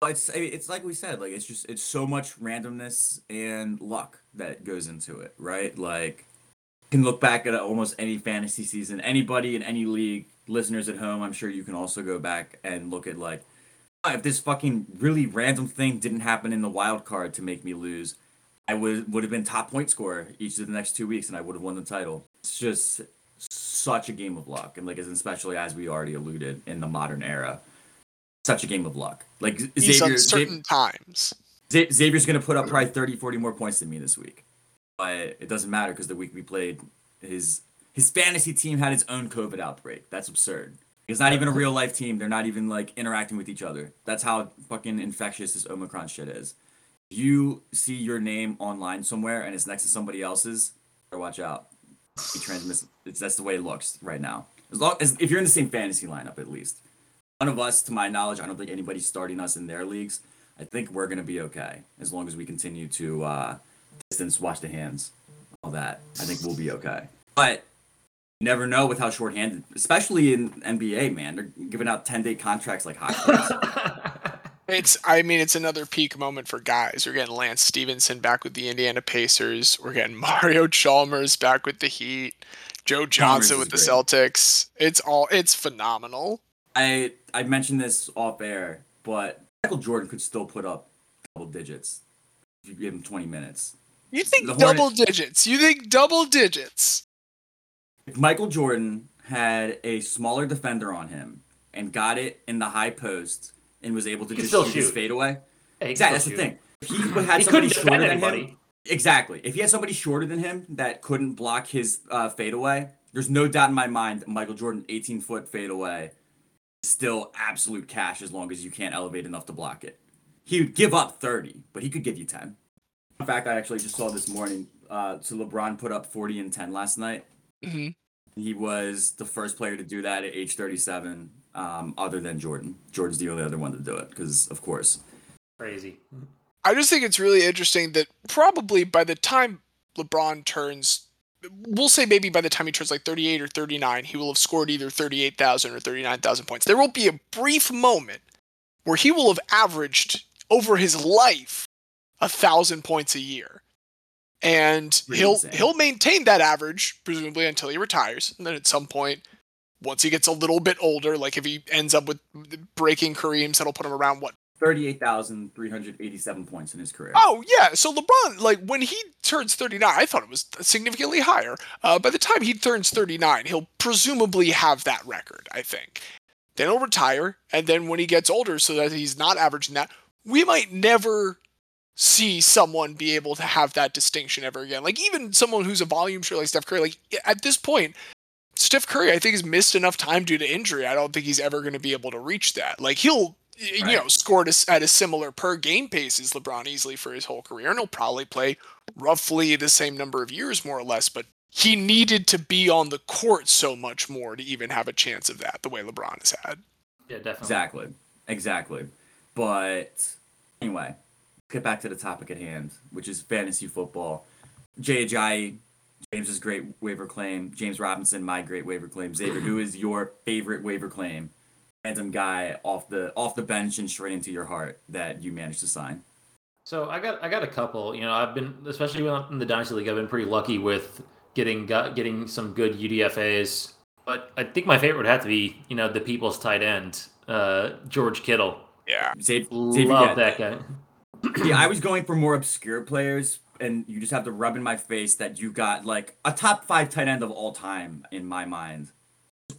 It's it's like we said, like it's just it's so much randomness and luck that goes into it, right? Like, you can look back at almost any fantasy season. Anybody in any league, listeners at home, I'm sure you can also go back and look at like, oh, if this fucking really random thing didn't happen in the wild card to make me lose, I would would have been top point scorer each of the next two weeks, and I would have won the title. It's just such a game of luck, and like especially as we already alluded in the modern era. Such a game of luck. Like Xavier, certain times. Xavier's going to put up probably thirty, forty more points than me this week. But it doesn't matter because the week we played, his his fantasy team had its own COVID outbreak. That's absurd. It's not even a real life team. They're not even like interacting with each other. That's how fucking infectious this Omicron shit is. You see your name online somewhere and it's next to somebody else's, or watch out. He transmits. It's, that's the way it looks right now. As long as if you're in the same fantasy lineup, at least. None of us, to my knowledge, I don't think anybody's starting us in their leagues. I think we're going to be okay as long as we continue to uh, distance, wash the hands, all that. I think we'll be okay. But you never know with how shorthanded, especially in N B A, man. They're giving out ten-day contracts like hotcakes. It's, I mean, it's another peak moment for guys. We're getting Lance Stevenson back with the Indiana Pacers. We're getting Mario Chalmers back with the Heat. Joe Johnson with the Celtics. It's all, it's phenomenal. I I mentioned this off air, but Michael Jordan could still put up double digits if you give him twenty minutes. You think Hornets, double digits? You think double digits? If Michael Jordan had a smaller defender on him and got it in the high post and was able to just shoot, shoot his fadeaway, yeah, exactly. That's shoot. The thing. If he had he somebody shorter than anybody. him, exactly. If he had somebody shorter than him that couldn't block his uh, fadeaway, there's no doubt in my mind that Michael Jordan eighteen foot fadeaway. Still absolute cash as long as you can't elevate enough to block it. He would give up thirty, but he could give you ten. In fact, I actually just saw this morning, uh, so LeBron put up forty and ten last night. Mm-hmm. He was the first player to do that at age thirty-seven, um, other than Jordan. Jordan's the only other one to do it, because, of course. Crazy. I just think it's really interesting that probably by the time LeBron turns... We'll say maybe by the time he turns like thirty-eight or thirty-nine, he will have scored either thirty-eight thousand or thirty-nine thousand points. There will be a brief moment where he will have averaged over his life a thousand points a year, and really he'll insane. he'll maintain that average presumably until he retires, and then at some point, once he gets a little bit older, like if he ends up with breaking Kareem's, that'll put him around what. thirty-eight thousand three hundred eighty-seven points in his career. Oh, yeah. So LeBron, like, when he turns thirty-nine, I thought it was significantly higher. Uh, by the time he turns thirty-nine, he'll presumably have that record, I think. Then he'll retire, and then when he gets older so that he's not averaging that, we might never see someone be able to have that distinction ever again. Like, even someone who's a volume shooter like Steph Curry, like, at this point... Steph Curry, I think, has missed enough time due to injury. I don't think he's ever going to be able to reach that. Like, he'll... You right. know, scored at a similar per game pace as LeBron easily for his whole career, and he'll probably play roughly the same number of years, more or less. But he needed to be on the court so much more to even have a chance of that, the way LeBron has had. Yeah, definitely. Exactly, exactly. But anyway, let's get back to the topic at hand, which is fantasy football. Jay Ajayi, James's great waiver claim. James Robinson, my great waiver claim. Xavier, who is your favorite waiver claim? Random guy off the off the bench and straight into your heart that you managed to sign? So I got I got a couple. You know, I've been, especially when I'm in the Dynasty League, I've been pretty lucky with getting getting some good U D F As. But I think my favorite would have to be, you know, the people's tight end, uh, George Kittle. Yeah, Save, love that guy. Yeah, I was going for more obscure players, and you just have to rub in my face that you got like a top five tight end of all time in my mind.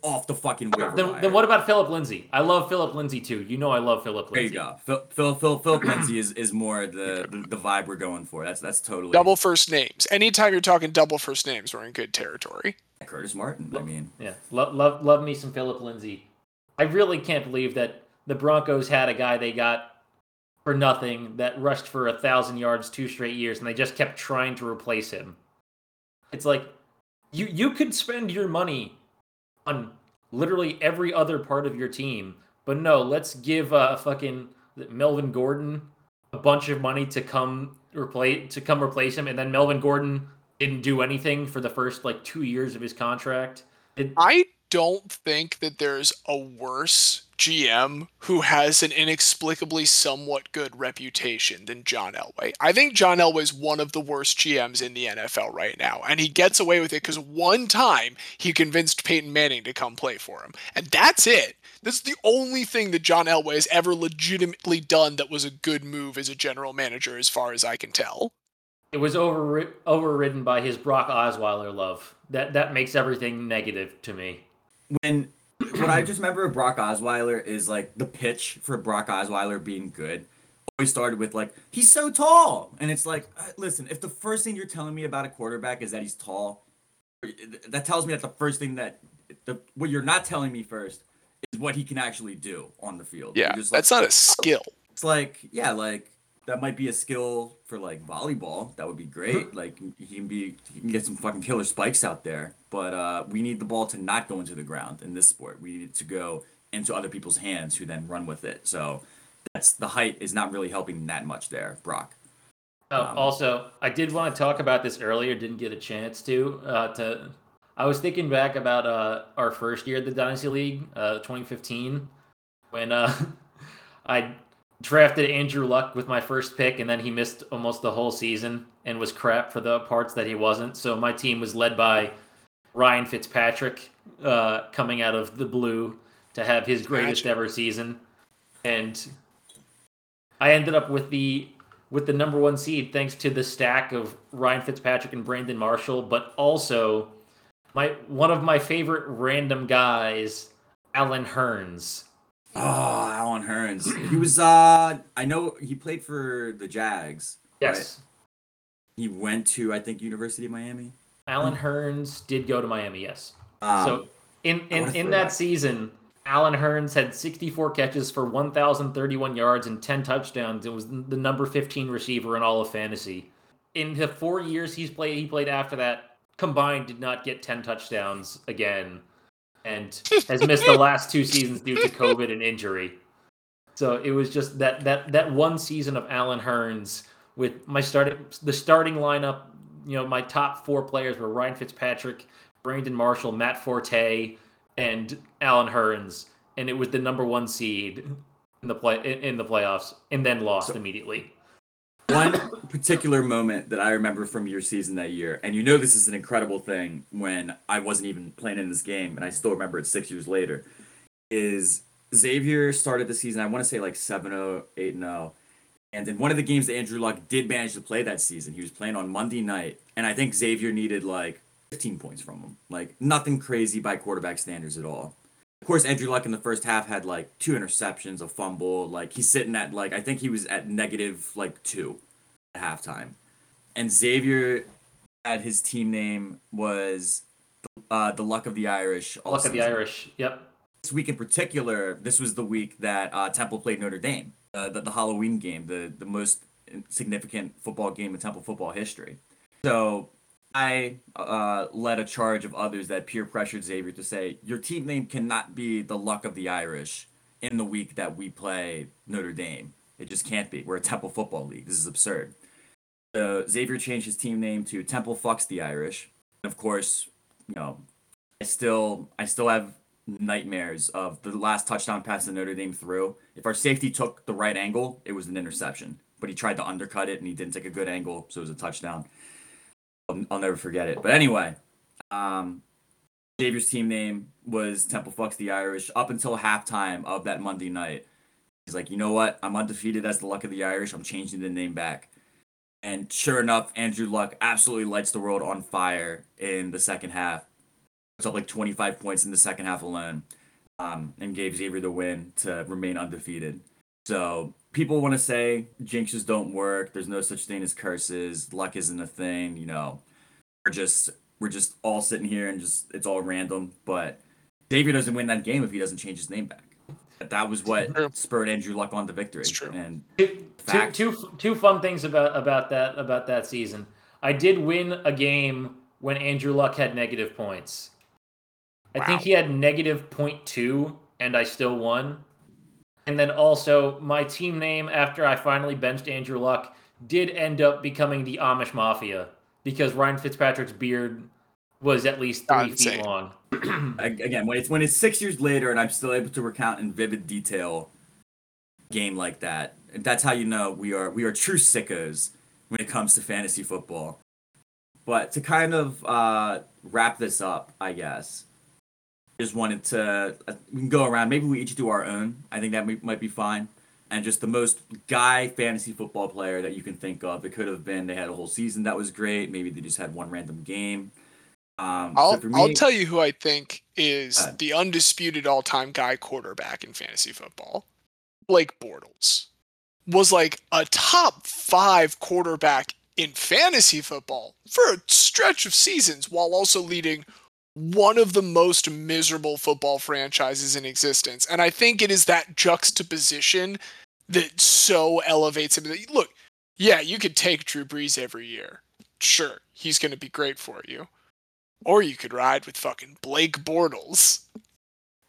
Off the fucking waiver then, then what about Philip Lindsay? I love Philip Lindsay too. You know I love Philip Lindsay. There you go. Phil Phil Phil Philip Lindsay is, is more the, the the vibe we're going for. That's that's totally double first names. Anytime you're talking double first names, we're in good territory. Curtis Martin. Lo- I mean, yeah, love love love me some Philip Lindsay. I really can't believe that the Broncos had a guy they got for nothing that rushed for a thousand yards two straight years, and they just kept trying to replace him. It's like you you could spend your money on literally every other part of your team, but no, let's give a uh, fucking Melvin Gordon a bunch of money to come replace to come replace him, and then Melvin Gordon didn't do anything for the first like two years of his contract. It, I don't think that there's a worse G M who has an inexplicably somewhat good reputation than John Elway. I think John Elway's one of the worst G Ms in the N F L right now, and he gets away with it because one time he convinced Peyton Manning to come play for him, and that's it. That's the only thing that John Elway has ever legitimately done that was a good move as a general manager, as far as I can tell. It was over overridden by his Brock Osweiler love. That that makes everything negative to me. When what I just remember of Brock Osweiler is like the pitch for Brock Osweiler being good. Always started with like, he's so tall. And it's like, listen, if the first thing you're telling me about a quarterback is that he's tall, that tells me that the first thing that the what you're not telling me first is what he can actually do on the field. Yeah, like, that's not a skill. It's like, yeah, like that might be a skill for like volleyball. That would be great. Like he can be, he can get some fucking killer spikes out there. But uh, we need the ball to not go into the ground in this sport. We need it to go into other people's hands, who then run with it. So that's the height is not really helping that much there, Brock. Oh, um, also, I did want to talk about this earlier. Didn't get a chance to. Uh, to I was thinking back about uh, our first year at the Dynasty League, uh, twenty fifteen, when uh, I. drafted Andrew Luck with my first pick, and then he missed almost the whole season and was crap for the parts that he wasn't. So my team was led by Ryan Fitzpatrick uh, coming out of the blue to have his greatest ever season. And I ended up with the with the number one seed thanks to the stack of Ryan Fitzpatrick and Brandon Marshall, but also my one of my favorite random guys, Allen Hurns. Oh, Allen Hurns. He was, uh, I know he played for the Jags. Yes. He went to, I think, University of Miami. Allen Hurns did go to Miami, yes. Um, so in, in, in that season, Allen Hurns had sixty-four catches for one thousand thirty-one yards and ten touchdowns. It was the number fifteen receiver in all of fantasy. In the four years he's played, he played after that, combined did not get ten touchdowns again. And has missed the last two seasons due to COVID and injury. So it was just that that that one season of Allen Hurns with my starting the starting lineup. You know, my top four players were Ryan Fitzpatrick, Brandon Marshall, Matt Forte, and Allen Hurns, and it was the number one seed in the play in, in the playoffs, and then lost so, immediately. One particular moment that I remember from your season that year, and you know this is an incredible thing when I wasn't even playing in this game, and I still remember it six years later, is Xavier started the season, I want to say like seven oh, eight oh, and in one of the games that Andrew Luck did manage to play that season, he was playing on Monday night, and I think Xavier needed like fifteen points from him. Like, nothing crazy by quarterback standards at all. Of course, Andrew Luck in the first half had like two interceptions, a fumble. Like, he's sitting at like, I think he was at negative like two at halftime. And Xavier had his team name was uh, the Luck of the Irish. Luck season. Of the Irish. Yep. This week in particular, this was the week that uh, Temple played Notre Dame, uh, the, the Halloween game, the, the most significant football game in Temple football history. So I uh, led a charge of others that peer pressured Xavier to say, your team name cannot be the Luck of the Irish in the week that we play Notre Dame. It just can't be. We're a Temple football league. This is absurd. So Xavier changed his team name to Temple Fucks the Irish. And of course, you know, I still I still have nightmares of the last touchdown pass that Notre Dame threw. If our safety took the right angle, it was an interception. But he tried to undercut it, and he didn't take a good angle, so it was a touchdown. I'll never forget it. But anyway, um, Xavier's team name was Temple Fucks the Irish up until halftime of that Monday night. He's like, you know what? I'm undefeated as the Luck of the Irish. I'm changing the name back. And sure enough, Andrew Luck absolutely lights the world on fire in the second half. It's up like twenty-five points in the second half alone, um, and gave Xavier the win to remain undefeated. So people want to say jinxes don't work. There's no such thing as curses. Luck isn't a thing. You know, we're just we're just all sitting here and just it's all random. But Xavier doesn't win that game if he doesn't change his name back. that was what spurred Andrew Luck on to victory. It's true. And two, two, two, two fun things about, about that about that season. I did win a game when Andrew Luck had negative points. Wow. I think he had negative zero point two, and I still won. And then also, my team name, after I finally benched Andrew Luck, did end up becoming the Amish Mafia, because Ryan Fitzpatrick's beard was at least three feet saying. long. Again, when it's when it's six years later and I'm still able to recount in vivid detail a game like that, that's how you know we are we are true sickos when it comes to fantasy football. But to kind of uh, wrap this up, I guess, just wanted to uh, we can go around. Maybe we each do our own. I think that may, might be fine. And just the most guy fantasy football player that you can think of. It could have been they had a whole season that was great. Maybe they just had one random game. Um, I'll, so for me, I'll tell you who I think is uh, the undisputed all-time guy quarterback in fantasy football. Blake Bortles was like a top five quarterback in fantasy football for a stretch of seasons, while also leading one of the most miserable football franchises in existence. And I think it is that juxtaposition that so elevates him. Look, yeah, you could take Drew Brees every year. Sure, he's going to be great for you. Or you could ride with fucking Blake Bortles.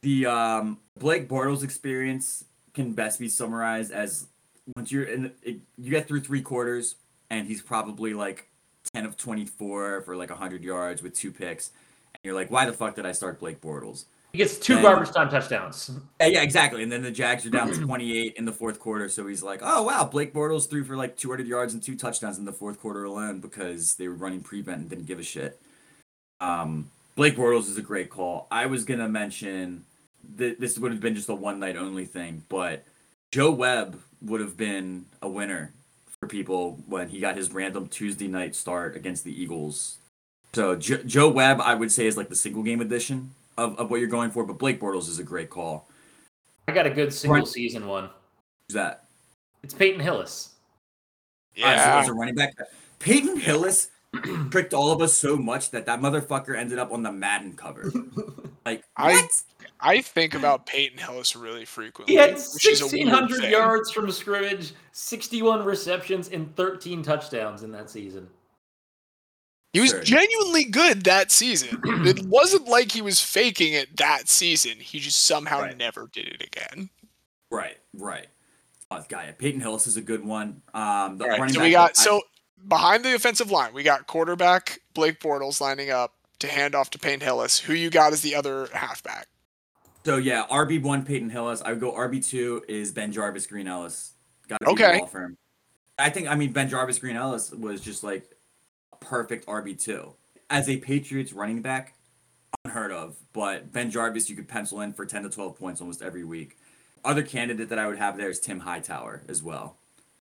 The um, Blake Bortles experience can best be summarized as, once you're in, it, you get through three quarters, and he's probably like ten of twenty-four for like one hundred yards with two picks. And you're like, why the fuck did I start Blake Bortles? He gets two and, garbage time touchdowns. Yeah, yeah, exactly. And then the Jags are down twenty-eight in the fourth quarter. So he's like, oh, wow, Blake Bortles threw for like two hundred yards and two touchdowns in the fourth quarter alone because they were running prevent and didn't give a shit. Um, Blake Bortles is a great call. I was going to mention that this would have been just a one-night only thing, but Joe Webb would have been a winner for people when he got his random Tuesday night start against the Eagles. So Jo- Joe Webb, I would say, is like the single-game edition of, of what you're going for, but Blake Bortles is a great call. I got a good single-season one. Who's that? It's Peyton Hillis. Yeah. Uh, so a running back. Peyton Hillis pricked all of us so much that that motherfucker ended up on the Madden cover. Like, I, what? I think about Peyton Hillis really frequently. He had sixteen hundred yards from scrimmage, sixty-one receptions, and thirteen touchdowns in that season. He was sure. genuinely good that season. It wasn't like he was faking it that season. He just somehow right. never did it again. Right, right. Oh, guy, Peyton Hillis is a good one. Um, the right. So we got I, so behind the offensive line, we got quarterback Blake Bortles lining up to hand off to Peyton Hillis. Who you got as the other halfback? So yeah, R B one Peyton Hillis. I would go R B two is Ben Jarvis Green Ellis. Got to okay. be law firm. I think I mean Ben Jarvis Green Ellis was just like perfect R B two as a Patriots running back, unheard of. But Ben Jarvis, you could pencil in for ten to twelve points almost every week. Other candidate that I would have there is Tim Hightower as well.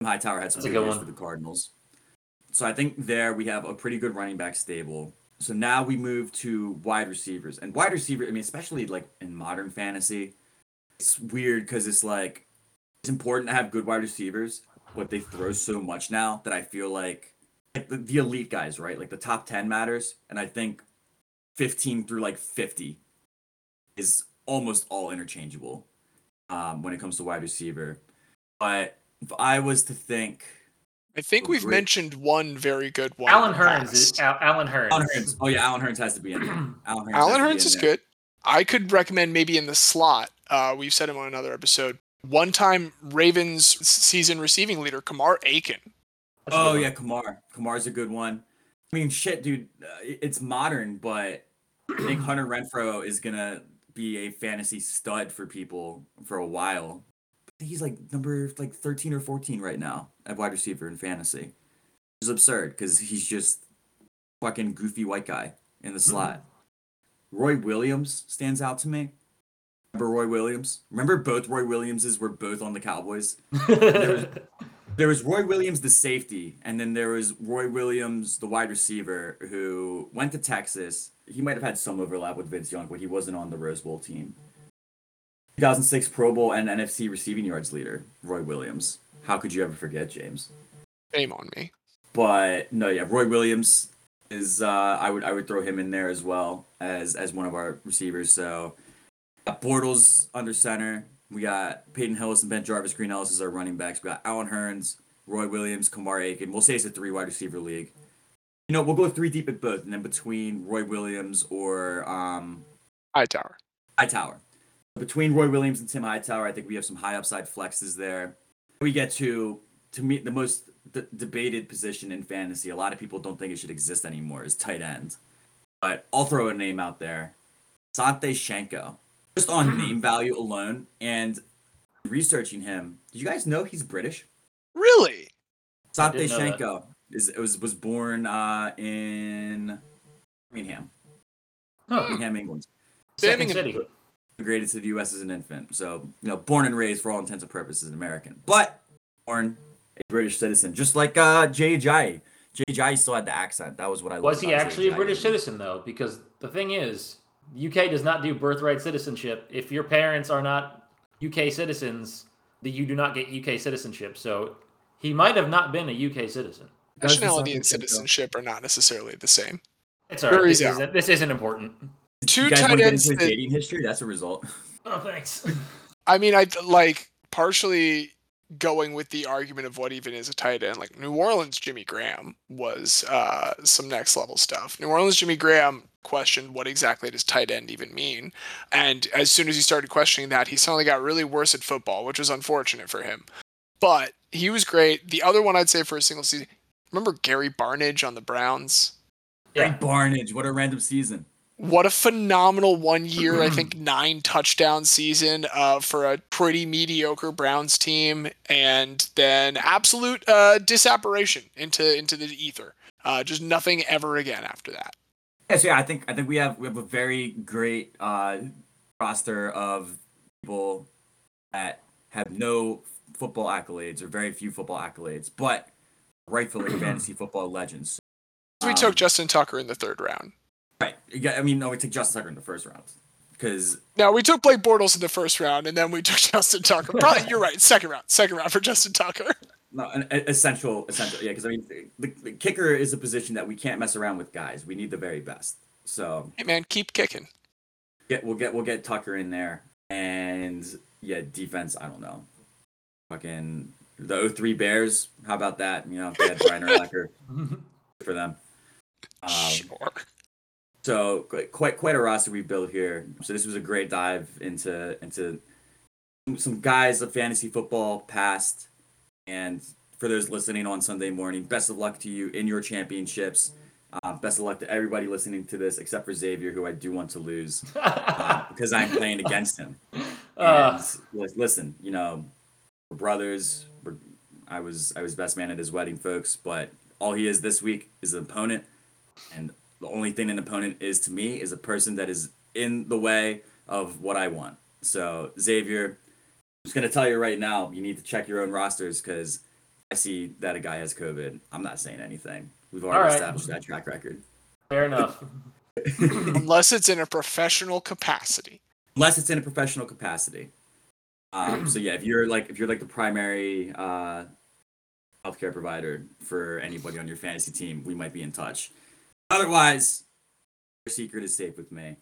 Tim Hightower had some good years for the Cardinals. So I think there we have a pretty good running back stable. So now we move to wide receivers. And wide receiver, I mean, especially like in modern fantasy, it's weird because it's like, it's important to have good wide receivers, but they throw so much now that I feel like Like the, the elite guys, right? Like the top ten matters. And I think fifteen through like fifty is almost all interchangeable um, when it comes to wide receiver. But if I was to think... I think we've great, mentioned one very good one. Allen Hurns. Is, Al- Allen Hurns. Allen Hurns. Oh, yeah. Allen Hurns has to be in there. Allen Hurns, Allen Hurns is there. Good. I could recommend maybe in the slot. Uh, we've said him on another episode. One-time Ravens season receiving leader, Kamar Aiken. That's oh, yeah, Kamar. Kamar's a good one. I mean, shit, dude, uh, it's modern, but I think Hunter Renfrow is going to be a fantasy stud for people for a while. I think he's like number like thirteen or fourteen right now at wide receiver in fantasy. It's absurd because he's just fucking goofy white guy in the slot. Roy Williams stands out to me. Remember Roy Williams? Remember both Roy Williamses were both on the Cowboys? There was... There was Roy Williams, the safety, and then there was Roy Williams, the wide receiver, who went to Texas. He might have had some overlap with Vince Young, but he wasn't on the Rose Bowl team. two thousand six Pro Bowl and N F C receiving yards leader, Roy Williams. How could you ever forget, James? Shame on me. But no, yeah, Roy Williams is. Uh, I would I would throw him in there as well as as one of our receivers. So Bortles under center, We got Peyton Hillis and Ben Jarvis Green Ellis as our running backs. We got Allen Hurns, Roy Williams, Kamar Aiken. We'll say it's a three wide receiver league. You know, we'll go three deep at both, and then between Roy Williams or um, Hightower. Hightower. Between Roy Williams and Tim Hightower, I think we have some high upside flexes there. We get to to meet the most d- debated position in fantasy. A lot of people don't think it should exist anymore, is tight end. But I'll throw a name out there. Sante Shenko. Just on name value alone, and researching him, did you guys know he's British? Really? Sante Shenko is was was born uh, in Birmingham, huh. Birmingham, England. Second city. Immigrated to the U S as an infant, so you know, born and raised for all intents and purposes an American, but born a British citizen, just like uh, Jay Ajayi. Jay Ajayi still had the accent. That was what I was. Was he actually a British citizen though? Because the thing is, U K does not do birthright citizenship. If your parents are not U K citizens, that you do not get U K citizenship. So he might have not been a U K citizen. Nationality and citizenship though are not necessarily the same. It's all right. This isn't, this isn't important. Two you guys tight ends in dating history. That's a result. Oh, thanks. I mean, I like partially going with the argument of what even is a tight end. Like New Orleans Jimmy Graham was uh, some next level stuff. New Orleans Jimmy Graham questioned what exactly does tight end even mean, and as soon as he started questioning that, he suddenly got really worse at football, which was unfortunate for him. But he was great. The other one I'd say for a single season, remember Gary Barnidge on the Browns? Yeah, Gary Barnidge. What a random season. What a phenomenal one year, I think nine touchdown season uh, for a pretty mediocre Browns team, and then absolute uh, disapparition into into the ether. Uh, just nothing ever again after that. Yeah, so yeah, I think I think we have we have a very great uh, roster of people that have no football accolades or very few football accolades, but rightfully fantasy football legends. So we um, took Justin Tucker in the third round. Right. Yeah, I mean, no, we took Justin Tucker in the first round. Because no, we took Blake Bortles in the first round, and then we took Justin Tucker. Probably, you're right. Second round. Second round for Justin Tucker. No, an essential, essential. Yeah, because I mean, the, the kicker is a position that we can't mess around with, guys. We need the very best. So hey, man, keep kicking. Yeah, we'll get we'll get Tucker in there, and yeah, defense. I don't know. Fucking the oh three Bears. How about that? You know, they had Brian Urlacher for them. Um, sure. So quite quite a roster we built here. So this was a great dive into into some guys of fantasy football past. And for those listening on Sunday morning, best of luck to you in your championships. Uh, best of luck to everybody listening to this, except for Xavier, who I do want to lose uh, because I'm playing against him. Uh, and listen, you know, we're brothers. We're, I was I was best man at his wedding, folks. But all he is this week is an opponent, and the only thing an opponent is to me is a person that is in the way of what I want. So, Xavier, I'm just going to tell you right now, you need to check your own rosters because I see that a guy has COVID. I'm not saying anything. We've already right. established that track record. Fair enough. Unless it's in a professional capacity. Unless it's in a professional capacity. Um, so, yeah, if you're like if you're like the primary uh, healthcare provider for anybody on your fantasy team, we might be in touch. Otherwise, your secret is safe with me.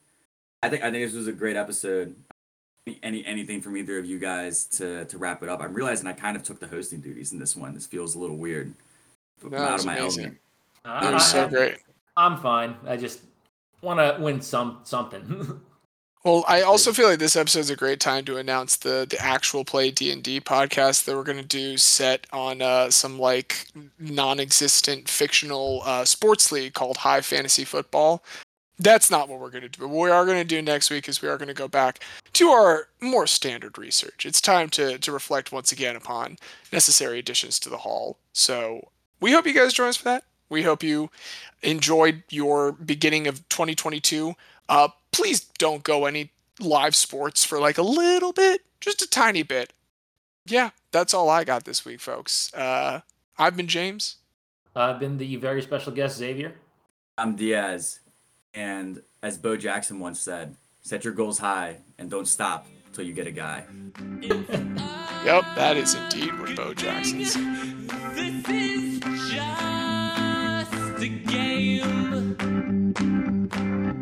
I think I think this was a great episode. Any anything from either of you guys to, to wrap it up? I'm realizing I kind of took the hosting duties in this one. This feels a little weird. But out of my element. That was so great. I'm fine. I just want to win some something. Well, I also feel like this episode is a great time to announce the, the actual Play D and D podcast that we're going to do set on uh, some like non-existent fictional uh, sports league called High Fantasy Football. That's not what we're going to do. What we are going to do next week is we are going to go back to our more standard research. It's time to, to reflect once again upon necessary additions to the hall. So we hope you guys join us for that. We hope you enjoyed your beginning of twenty twenty-two. Uh, please don't go any live sports for like a little bit, just a tiny bit. Yeah, that's all I got this week, folks. Uh, I've been James. I've been the very special guest, Xavier. I'm Diaz. And as Bo Jackson once said, set your goals high and don't stop till you get a guy. Yep, that is indeed what Bo Jackson said. This is just a game.